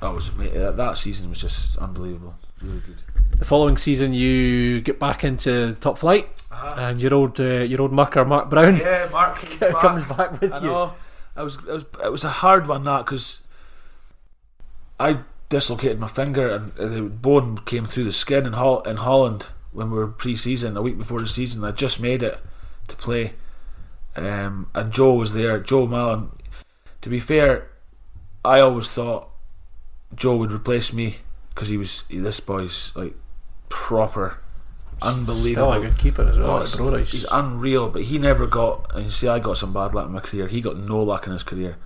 that was that season was just unbelievable, really good. The following season, you get back into top flight, uh-huh. and your old uh, your old mucker Mark Brown, yeah, Mark comes back, back with I you. Know. I was I was it was a hard one that because. I dislocated my finger and the bone came through the skin in, Hol- in Holland when we were pre-season, a week before the season. I just made it to play, um, and Joe was there, Joe Mallon. To be fair, I always thought Joe would replace me because he was he, this boy's like proper, unbelievable. Still a good keeper as well. Oh, like he's unreal, but he never got. And you see, I got some bad luck in my career. He got no luck in his career,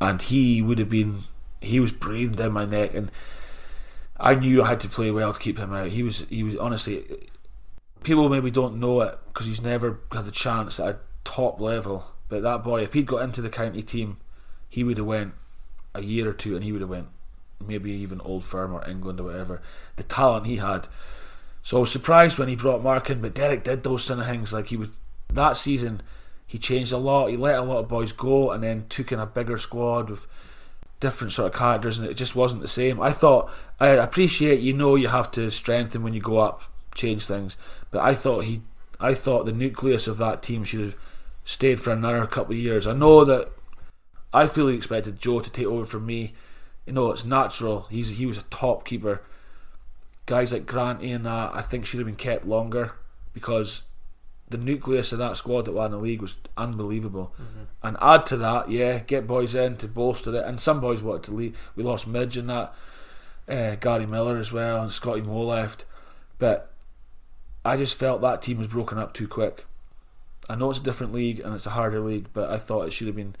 and he would have been. He was breathing down my neck, and I knew I had to play well to keep him out. He was, he was honestly. People maybe don't know it because he's never had the chance at a top level. But that boy, if he'd got into the county team, he would have went a year or two, and he would have went maybe even Old Firm or England or whatever. The talent he had. So I was surprised when he brought Mark in, but Derek did those kind of things. Like he would that season, he changed a lot. He let a lot of boys go, and then took in a bigger squad with different sort of characters, and it just wasn't the same. I thought I appreciate you know you have to strengthen when you go up, change things, but I thought he I thought the nucleus of that team should have stayed for another couple of years. I know that I fully expected Joe to take over from me, you know, it's natural. He's he was a top keeper. Guys like Granty and that I think should have been kept longer because the nucleus of that squad that won the league was unbelievable, mm-hmm. and add to that, yeah, get boys in to bolster it. And some boys wanted to leave. We lost Midge and that, uh, Gary Miller as well, and Scotty Moe left. But I just felt that team was broken up too quick. I know it's a different league and it's a harder league, but I thought it should have been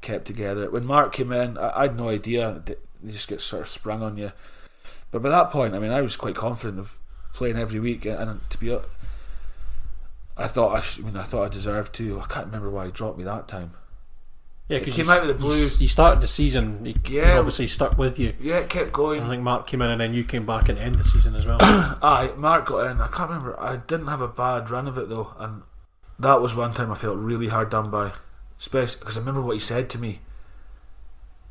kept together. When Mark came in, I, I had no idea. You just get sort of sprung on you. But by that point, I mean, I was quite confident of playing every week, and, and to be honest, I thought I, should, I mean, I thought I deserved to. I can't remember why he dropped me that time. Yeah, because he came out of the blue. He started the season. He, yeah, he obviously stuck with you. Yeah, it kept going. I think Mark came in, and then you came back and ended the season as well. Aye, Mark got in. I can't remember. I didn't have a bad run of it though, and that was one time I felt really hard done by, especially because I remember what he said to me.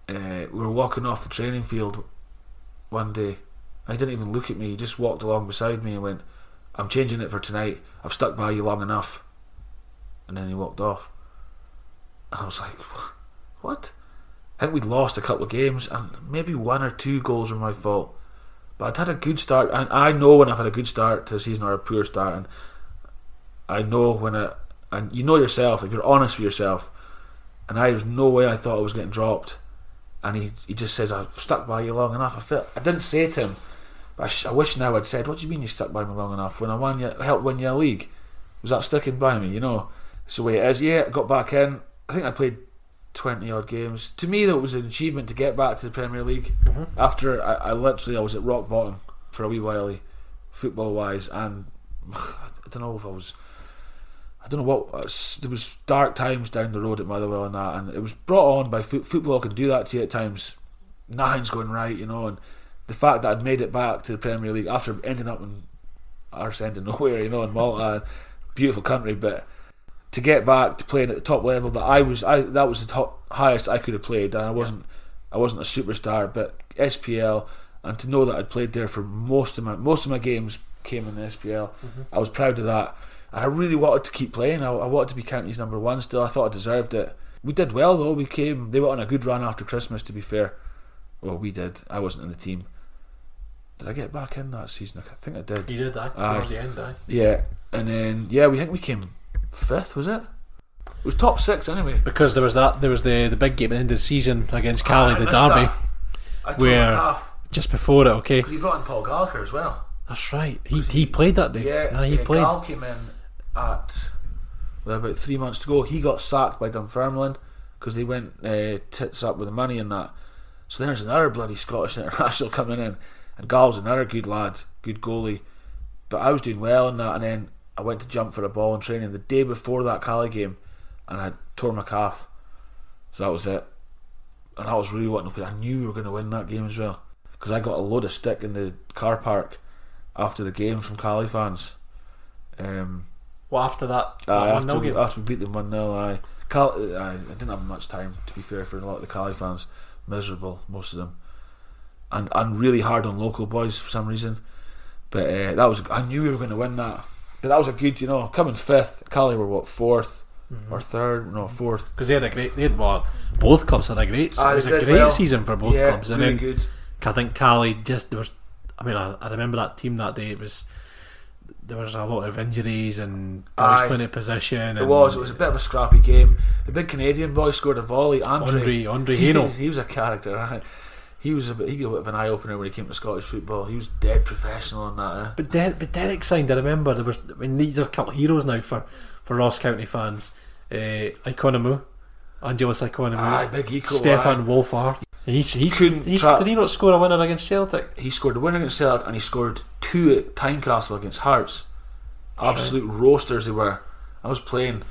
Uh, we were walking off the training field one day. He didn't even look at me. He just walked along beside me and went, "I'm changing it for tonight. I've stuck by you long enough." And then he walked off. And I was like, what? I think we'd lost a couple of games, and maybe one or two goals were my fault. But I'd had a good start, and I know when I've had a good start to the season or a poor start, and I know when I, and you know yourself, if you're honest with yourself, and I, there was no way I thought I was getting dropped. And he he just says, "I've stuck by you long enough." I felt, I didn't say to him, but I, sh- I wish now I'd said, "What do you mean you stuck by me long enough? When I won you, helped win you a league, was that sticking by me?" You know, it's the way it is. Yeah, I got back in. I think I played twenty odd games. To me, though, it was an achievement to get back to the Premier League. Mm-hmm. After I, I literally I was at rock bottom for a wee while, football wise, and I don't know if I was. I don't know what there was dark times down the road at Motherwell and that, and it was brought on by fo- football can do that to you at times. Nothing's going right, you know, and the fact that I'd made it back to the Premier League after ending up in arse end of nowhere, you know, in Malta, beautiful country, but to get back to playing at the top level that I was, I that was the top, highest I could have played, and I wasn't, yeah. I wasn't a superstar, but S P L, and to know that I'd played there for most of my most of my games came in the S P L. Mm-hmm. I was proud of that. And I really wanted to keep playing. I, I wanted to be county's number one still. I thought I deserved it. We did well though. We came. They were on a good run after Christmas, to be fair. Well, we did. I wasn't in the team. Did I get back in that season? I think I did. You did, aye. Towards the end, aye. Yeah. And then, yeah, we think we came fifth, was it? It was top six anyway. Because there was that. There was the, the big game at the end of the season against Caley, oh, the derby. I where just before it, okay. Because he brought in Paul Gallagher as well. That's right. He he played that day. Yeah, yeah he yeah, played. Gal came in at well, about three months to go. He got sacked by Dunfermline because they went uh, tits up with the money and that. So there's another bloody Scottish international coming in, and Gal's another good lad, good goalie. But I was doing well in that, and then I went to jump for a ball in training the day before that Cali game, and I tore my calf. So that was it, and I was really wanting to play. I knew we were going to win that game as well because I got a load of stick in the car park after the game from Cali fans. Um, well, after that, that aye, after, we, after we beat them one nil, aye. Cal- aye, I didn't have much time, to be fair, for a lot of the Cali fans. Miserable, most of them, and and really hard on local boys for some reason. But uh, that was, I knew we were going to win that. But that was a good, you know, coming fifth. Cali were what, fourth mm-hmm. or third? No, fourth. Because they had a great. They had well, both clubs had a great. Aye, it was a great well. season for both yeah, clubs. Yeah, really good. I think Cali just there was. I mean, I, I remember that team that day. It was there was a lot of injuries and boys playing out of position. It was. It was a bit of a scrappy game. The big Canadian boy scored a volley. Andre, Andre Haino. He, he was a character. Right? He was a bit. He got a bit of an eye opener when he came to Scottish football. He was dead professional in that. Eh? But Derek, but Derek signed. I remember there was. I mean, these are a couple of heroes now for, for Ross County fans. Uh, Iconomou, Angelos Iconomou, aye, big Eco, Stefan aye. Wolfhard. He's, he's, Couldn't he's, tra- did he not score a winner against Celtic? He scored a winner against Celtic, and he scored two at Tynecastle against Hearts. Absolute right. roasters they were. I was playing,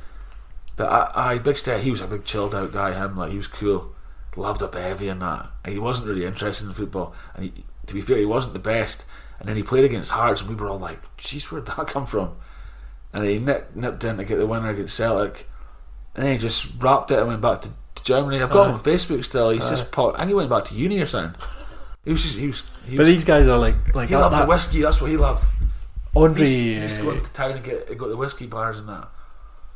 but I, I big step. He was a big chilled out guy. Him like he was cool, loved a bevy and that. And he wasn't really interested in football. And he, to be fair, he wasn't the best. And then he played against Hearts, and we were all like, "Jeez, where'd that come from?" And he nipped, nipped in to get the winner against Celtic, and then he just wrapped it and went back to. Germany. I've got uh, him on Facebook still. He's uh, just popped. I think he went back to uni or something. He was just. He was. He but was, these guys are like. like he that, loved that. the whiskey. That's what he loved. Andre. He used to go into town and get got the whiskey bars and that.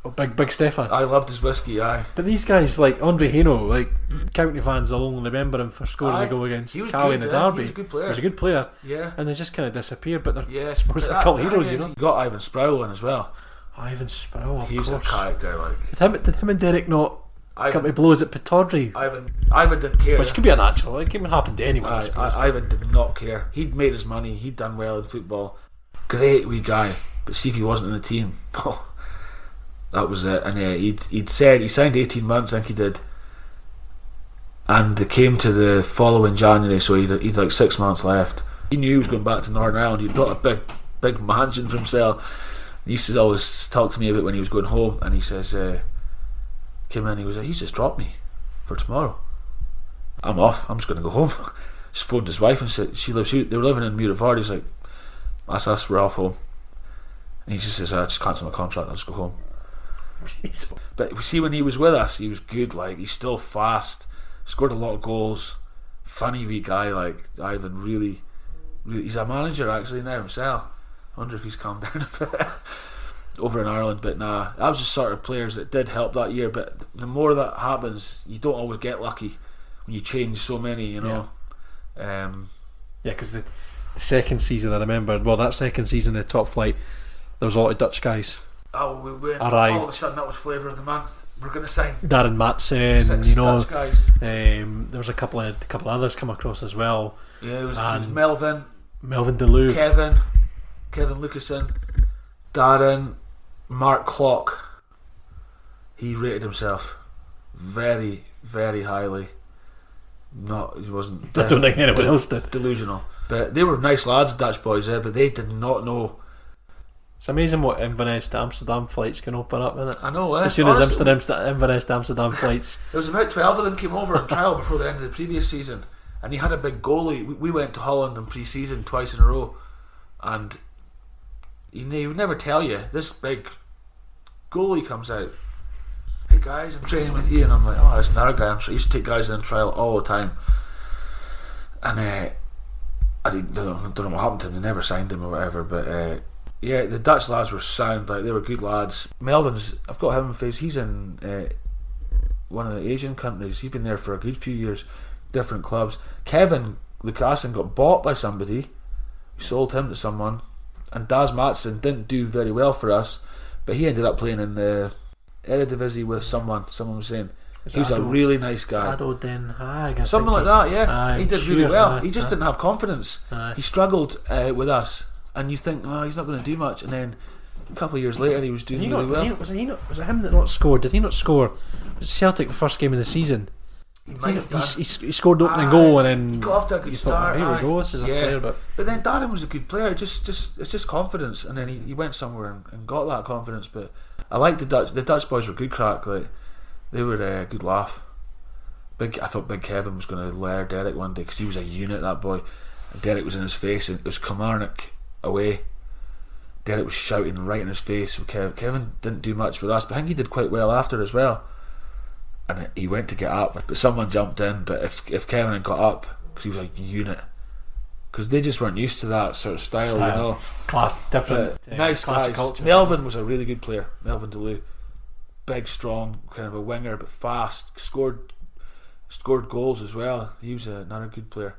Oh, big big Stefan. I loved his whiskey. Aye. But these guys like Andre Haino, like county fans, will only remember him for scoring aye. the goal against Cali in the derby. He was a good player. He was a good player. Yeah. And they just kind of disappeared. But they're yeah, supposed to be cult heroes, you know. You got Ivan Sproul in as well. Ivan Sproul. Of He's course. a character. Like did him, did him and Derek not. Ivan, company blows at Pittodrie. Ivan, Ivan didn't care. Which could be an actual. It could happen to anyone. I, I, I, Ivan did not care. He'd made his money. He'd done well in football. Great wee guy. But see if he wasn't in the team. that was it. And yeah, he'd, he'd said he signed eighteen months, I think he did, and it came to the following January, so he'd, he'd like six months left. He knew he was going back to Northern Ireland. He'd built a big big mansion for himself. He used to always talk to me about when he was going home, and he says uh, came in, he was like, he's just dropped me for tomorrow, I'm off, I'm just going to go home. Just phoned his wife and said she lives, they were living in Murivard, he's like, that's us, we're off home. And he just says, I just cancel my contract, I'll just go home. Jeez. But we see when he was with us, he was good, like he's still fast, scored a lot of goals, funny wee guy, like Ivan, really, really he's a manager actually now himself. I wonder if he's calmed down a bit over in Ireland, but nah, that was the sort of players that did help that year. But the more that happens, you don't always get lucky when you change so many, you know. Yeah, um, yeah, because the, the second season I remember, well that second season in the top flight, there was a lot of Dutch guys. Oh, we went, arrived. All of a sudden that was flavour of the month. We're going to sign Darren Matson, six, you know, Dutch guys. Um, there was a couple of a couple of others come across as well. Yeah, it was, it was Melvin, Melvin Deleuve, Kevin, Kevin Lucassen, Darren, Mark Clock. He rated himself very, very highly. Not, he wasn't. I don't think anyone else did. Delusional, but they were nice lads, Dutch boys there, but they did not know. It's amazing what Inverness to Amsterdam flights can open up, isn't it? I know, eh? As soon as Amsterdam, Inverness to Amsterdam flights. There was about twelve of them came over on trial before the end of the previous season, and he had a big goalie. We, we went to Holland in pre-season twice in a row, and he, he would never tell you. This big goalie comes out. Hey guys, I'm training with you, and I'm like, oh, that's another guy. I'm sure. I used to take guys in trial all the time, and uh, I don't, don't know what happened to him. They never signed him or whatever, but. Uh, Yeah, the Dutch lads were sound, like they were good lads. Melvin's, I've got him in face, he's in uh, one of the Asian countries, he's been there for a good few years, different clubs. Kevin Lucassen got bought by somebody, we sold him to someone, and Daz Matson didn't do very well for us, but he ended up playing in the Eredivisie with someone, someone was saying. Is he was Ado, a really nice guy. Ado Den Haag, something like that, yeah. Aye, he did sure, really well, aye, he just aye. didn't have confidence. Aye. He struggled uh, with us. And you think, well, oh, he's not going to do much, and then a couple of years later, he was doing he really not, well. He, was, he not, was it him that not scored? Did he not score? Was Celtic the first game of the season? He, he, he, he, he scored the opening aye, goal, and then he got off to a good start. Thought, well, here we go, this is yeah. a player, but but then Darren was a good player. Just, just it's just confidence, and then he, he went somewhere and, and got that confidence. But I like the Dutch. The Dutch boys were good crack. Like they were a uh, good laugh. Big, I thought Big Kevin was going to lair Derek one day because he was a unit. That boy, and Derek was in his face, and it was Kilmarnock away. Derek was shouting right in his face. Kevin didn't do much with us, but I think he did quite well after as well, and he went to get up, but someone jumped in. But if if Kevin had got up, because he was like a unit, because they just weren't used to that sort of style, style. you know, class, different uh, nice class culture. Melvin was a really good player. Melvin Deleu, big, strong, kind of a winger, but fast, scored scored goals as well. He was another good player.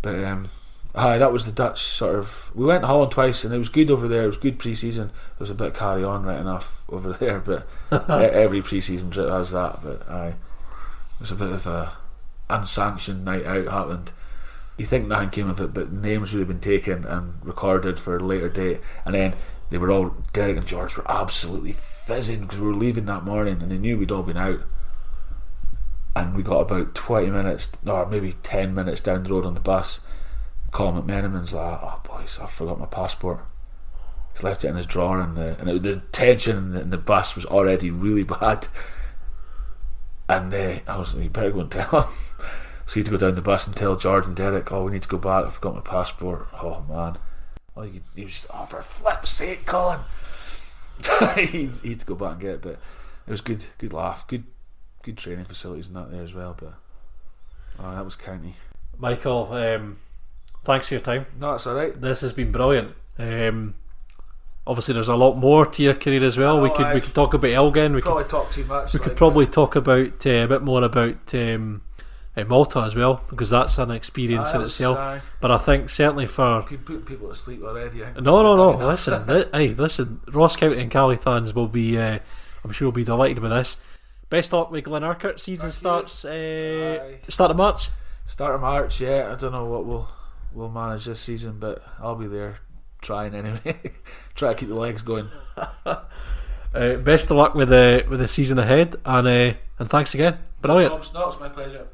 But um aye, that was the Dutch sort of. We went to Holland twice, and it was good over there. It was good pre-season. There was a bit of carry on, right enough, over there, but every pre-season trip has that. But aye, it was a bit of a unsanctioned night out happened. You think nothing came of it, but names would have been taken and recorded for a later date. And then they were all, Derek and George were absolutely fizzing because we were leaving that morning, and they knew we'd all been out. And we got about twenty minutes, or maybe ten minutes down the road on the bus. Colin McMenamin's like, oh boys, I forgot my passport. He's left it in his drawer, and the, and it, the tension in the, in the bus was already really bad. And uh, I was like, you better go and tell him. So he had to go down the bus and tell George and Derek, oh, we need to go back, I forgot my passport. Oh man. Oh, he, he was oh, for flip's sake, Colin. he, he had to go back and get it, but it was good, good laugh, good, good training facilities and that there as well. But oh, that was county. Michael. Um, Thanks for your time. No, it's alright. This has been brilliant. Um, obviously, there's a lot more to your career as well. Oh, we could I've we could talk about Elgin. We probably could talk too much. We like could probably that. talk about uh, a bit more about um, uh, Malta as well, because that's an experience I in itself. Sorry. But I think certainly for P- putting people to sleep already. No, no, no. Enough. Listen, li- hey, listen. Ross County and Caley fans will be, uh, I'm sure, will be delighted with this. Best luck with Glenurquhart. Season Thank starts uh, start of March. Start of March. Yeah, I don't know what we'll. We'll manage this season, but I'll be there trying anyway. Try to keep the legs going. Uh, best of luck with the uh, with the season ahead, and uh, and thanks again. Brilliant. It's my pleasure.